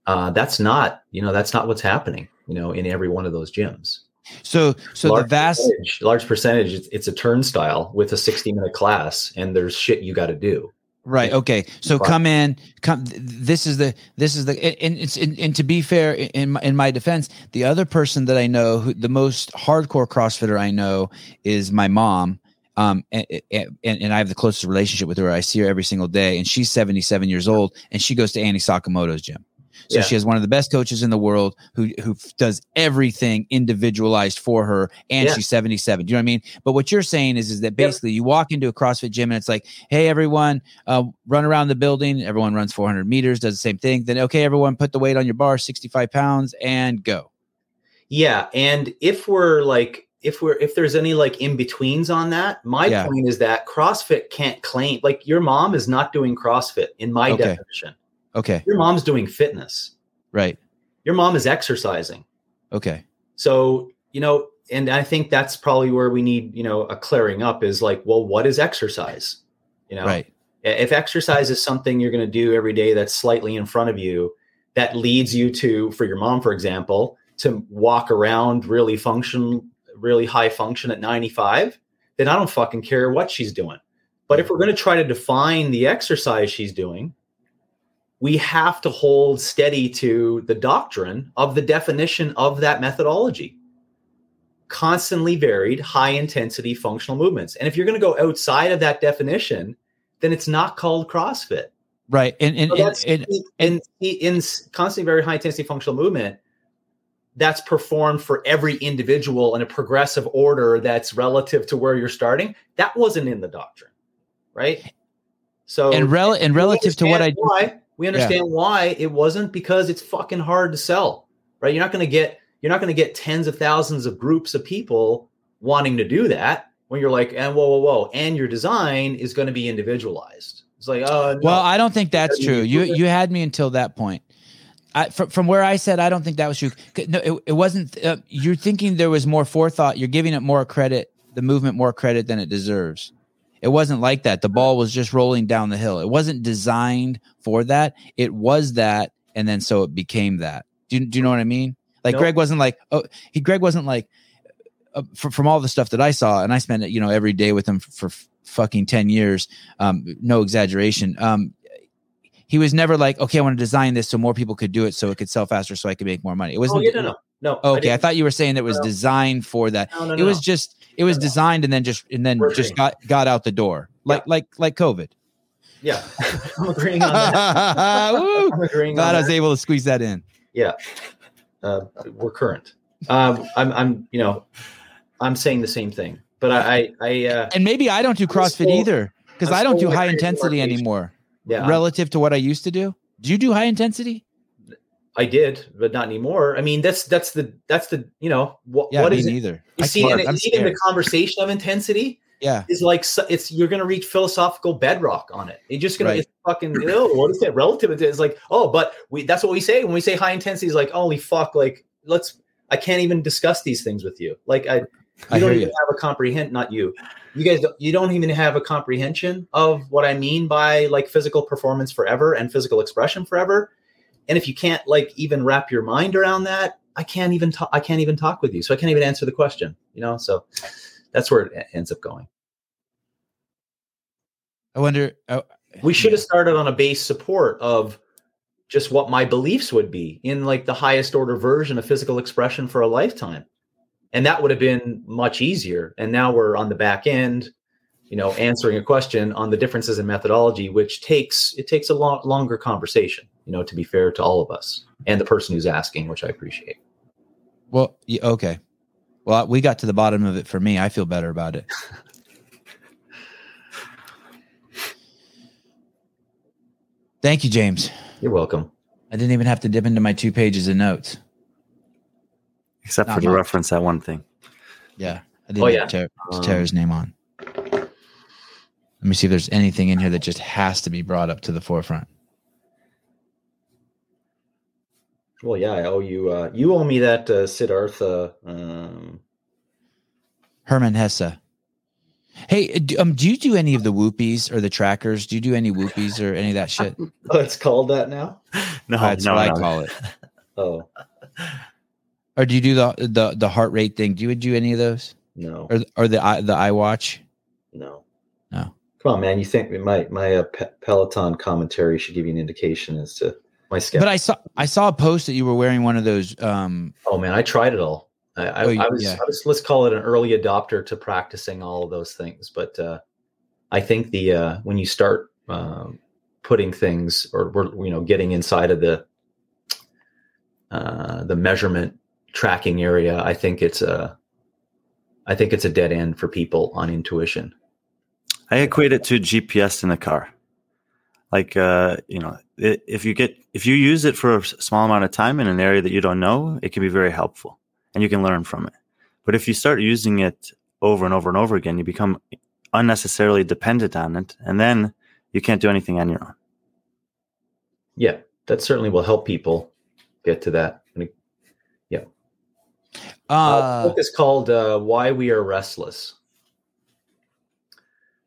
Uh, that's not, you know, that's not what's happening, you know, in every one of those gyms. So, so large the vast percentage, large percentage, it's, it's a turnstile with a sixty minute class, and there's shit you got to do. Right. Okay. So but, come in, come, this is the, this is the, and it's, and, and to be fair, in my, in my defense, the other person that I know who the most hardcore CrossFitter I know is my mom. Um, and, and, and I have the closest relationship with her. I see her every single day, and she's seventy-seven years old, and she goes to Annie Sakamoto's gym. So yeah. She has one of the best coaches in the world who who does everything individualized for her, and yeah. She's seventy-seven. Do you know what I mean? But what you're saying is, is that basically yeah. You walk into a CrossFit gym and it's like, hey, everyone, uh, run around the building. Everyone runs four hundred meters, does the same thing. Then, okay, everyone put the weight on your bar, sixty-five pounds, and go. Yeah, and if we're like, if we're if there's any like in-betweens on that, my yeah. point is that CrossFit can't claim, like your mom is not doing CrossFit in my okay. definition. Okay. Your mom's doing fitness. Right. Your mom is exercising. Okay. So, you know, and I think that's probably where we need, you know, a clearing up is like, well, what is exercise? You know, right. If exercise is something you're going to do every day that's slightly in front of you, that leads you to, for your mom, for example, to walk around really function, really high function at ninety-five, then I don't fucking care what she's doing. But if we're going to try to define the exercise she's doing, we have to hold steady to the doctrine of the definition of that methodology. Constantly varied, high intensity functional movements. And if you're going to go outside of that definition, then it's not called CrossFit. Right. And in so in, in, in, in, in constantly varied high intensity functional movement, that's performed for every individual in a progressive order that's relative to where you're starting. That wasn't in the doctrine. Right. So and, rel- and relative to what I why, we understand yeah. why it wasn't, because it's fucking hard to sell. Right. You're not going to get you're not going to get tens of thousands of groups of people wanting to do that when you're like, and whoa, whoa, whoa. And your design is going to be individualized. It's like, oh, no. Well, I don't think that's true. You you had me until that point. I, from, from where I said, I don't think that was true. No, it, it wasn't. Uh, you're thinking there was more forethought. You're giving it more credit, the movement more credit than it deserves. It wasn't like that. The ball was just rolling down the hill. It wasn't designed for that. It was that. And then so it became that. Do you, do you know what I mean? Like nope. Greg wasn't like, oh, he, Greg wasn't like, uh, from, from all the stuff that I saw, and I spent, you know, every day with him for, for fucking ten years. Um, no exaggeration. Um, He was never like, okay, I want to design this so more people could do it, so it could sell faster, so I could make more money. It wasn't. Oh, yeah, no, no, no. Oh, okay, I, I thought you were saying that it was no. designed for that. No, no, it no. was just, it was no, designed, no. and then just, and then we're just agreeing. got got out the door, like, yeah. like, like COVID. Yeah, I'm agreeing on that. I'm agreeing. Glad on I was that. able to squeeze that in. Yeah, uh, we're current. Um, I'm, I'm, you know, I'm saying the same thing, but I, I, I uh, and maybe I don't do CrossFit still, either, because I don't do high intensity anymore. Yeah. Relative to what I used to do. Do you do high intensity? I did, but not anymore. I mean, that's, that's the, that's the, you know, wh- yeah, what is it? Either. You I see, and even scared. The conversation of intensity yeah. is like, it's, you're going to reach philosophical bedrock on it. You're just going right. to fucking, you know, what is that relative? It's like, oh, but we, that's what we say when we say high intensity is like, holy fuck. Like let's, I can't even discuss these things with you. Like I, you I don't even you. have a comprehend, not you. You guys, don't, you don't even have a comprehension of what I mean by like physical performance forever and physical expression forever. And if you can't like even wrap your mind around that, I can't even talk. I can't even talk with you. So I can't even answer the question, you know? So that's where it ends up going. I wonder. Oh, we should yeah. have started on a base support of just what my beliefs would be in like the highest order version of physical expression for a lifetime. And that would have been much easier. And now we're on the back end, you know, answering a question on the differences in methodology, which takes it takes a long, longer conversation, you know, to be fair to all of us and the person who's asking, which I appreciate. Well, yeah, okay. Well, we got to the bottom of it for me. I feel better about it. Thank you, James. You're welcome. I didn't even have to dip into my two pages of notes. Except Not for the much. reference, that one thing. Yeah. I didn't oh, yeah. tear, tear his name on. Let me see if there's anything in here that just has to be brought up to the forefront. Well, yeah, I owe you. Uh, you owe me that uh, Siddhartha. Um... Herman Hesse. Hey, do, um, do you do any of the whoopies or the trackers? Do you do any whoopies or any of that shit? Oh, it's called that now? No, that's no, what no. I call it. Oh. Or do you do the, the the heart rate thing? Do you do any of those? No. Or or the the iWatch? No. No. Come on, man. You think my my uh, Pe- Peloton commentary should give you an indication as to my schedule? But I saw I saw a post that you were wearing one of those. Um, oh man, I tried it all. I, I, oh, I, was, yeah. I was let's call it an early adopter to practicing all of those things. But uh, I think the uh, when you start um, putting things or we're you know getting inside of the uh, the measurement. Tracking area, I think it's a, I think it's a dead end for people on intuition. I equate it to G P S in the car. Like, uh, you know, it, if you get, if you use it for a small amount of time in an area that you don't know, it can be very helpful and you can learn from it. But if you start using it over and over and over again, you become unnecessarily dependent on it. And then you can't do anything on your own. Yeah. That certainly will help people get to that. Yeah. Uh, uh, the book is called uh, Why We Are Restless.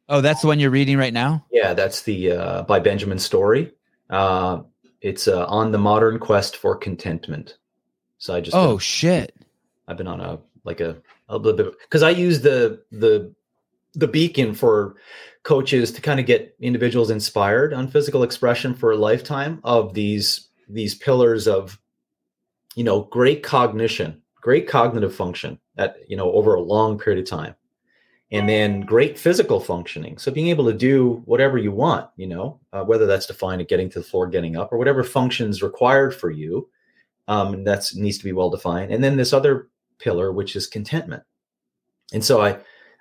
Oh, that's the one you're reading right now? Yeah, that's the uh, by Benjamin Story. Uh, it's uh, on the modern quest for contentment. So I just, oh been, shit. I've been on a, like a, a little bit, because I use the, the, the beacon for coaches to kind of get individuals inspired on physical expression for a lifetime of these, these pillars of, you know, great cognition, great cognitive function at, you know, over a long period of time, and then great physical functioning. So being able to do whatever you want, you know, uh, whether that's defined at getting to the floor, getting up, or whatever functions required for you, um, and that's needs to be well-defined. And then this other pillar, which is contentment. And so I,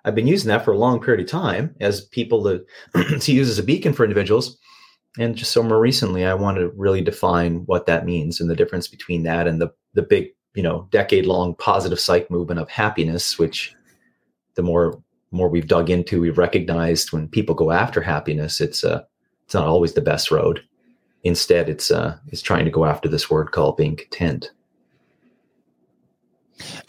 I've been using that for a long period of time as people to, to use as a beacon for individuals. And just so more recently, I want to really define what that means and the difference between that and the, the big, you know, decade long positive psych movement of happiness, which the more, more we've dug into, we've recognized when people go after happiness, it's uh, it's not always the best road. Instead, it's, uh, it's trying to go after this word called being content.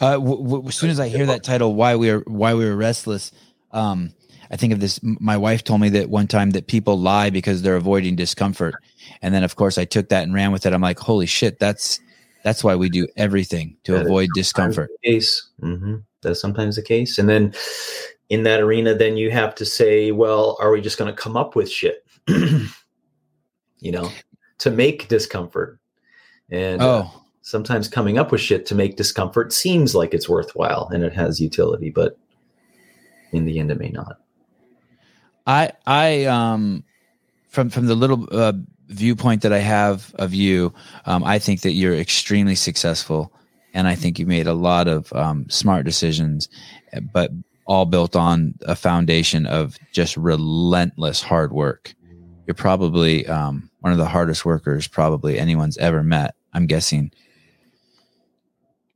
Uh, w- w- as soon as I hear that title, why we are, why we are restless. Um, I think of this. My wife told me that one time that people lie because they're avoiding discomfort. And then of course I took that and ran with it. I'm like, holy shit. That's, that's why we do everything to that avoid discomfort. Case. Mm-hmm. That's sometimes the case. And then in that arena, then you have to say, well, are we just going to come up with shit, you know, to make discomfort? And, oh, uh, sometimes coming up with shit to make discomfort seems like it's worthwhile and it has utility, but in the end it may not. I, I, um, from, from the little, uh, viewpoint that I have of you, um, I think that you're extremely successful and I think you've made a lot of, um, smart decisions, but all built on a foundation of just relentless hard work. You're probably, um, one of the hardest workers probably anyone's ever met, I'm guessing.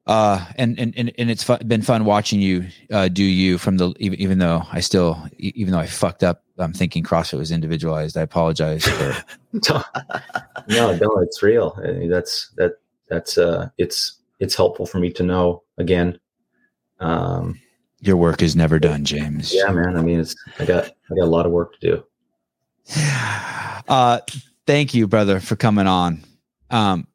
Uh, and, and, and, and it's fun, been fun watching you, uh, do you from the, even, even though I still, even though I fucked up, I'm thinking CrossFit was individualized. I apologize. For... no, no, it's real. I mean, that's, that, that's, uh, it's, it's helpful for me to know again. Um, your work is never done, James. Yeah, man. I mean, it's, I got, I got a lot of work to do. Uh, thank you, brother, for coming on. Um,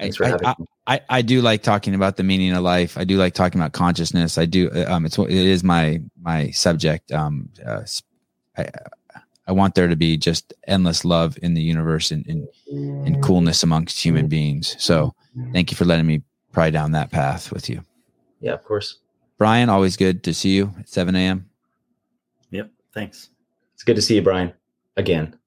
I, I, I, I do like talking about the meaning of life. I do like talking about consciousness. I do. Um, it's, it is my, my subject. Um, uh, I, I want there to be just endless love in the universe and, and, and coolness amongst human beings. So thank you for letting me pry down that path with you. Yeah, of course. Brian, always good to see you at seven a.m. Yep. Thanks. It's good to see you, Brian, again.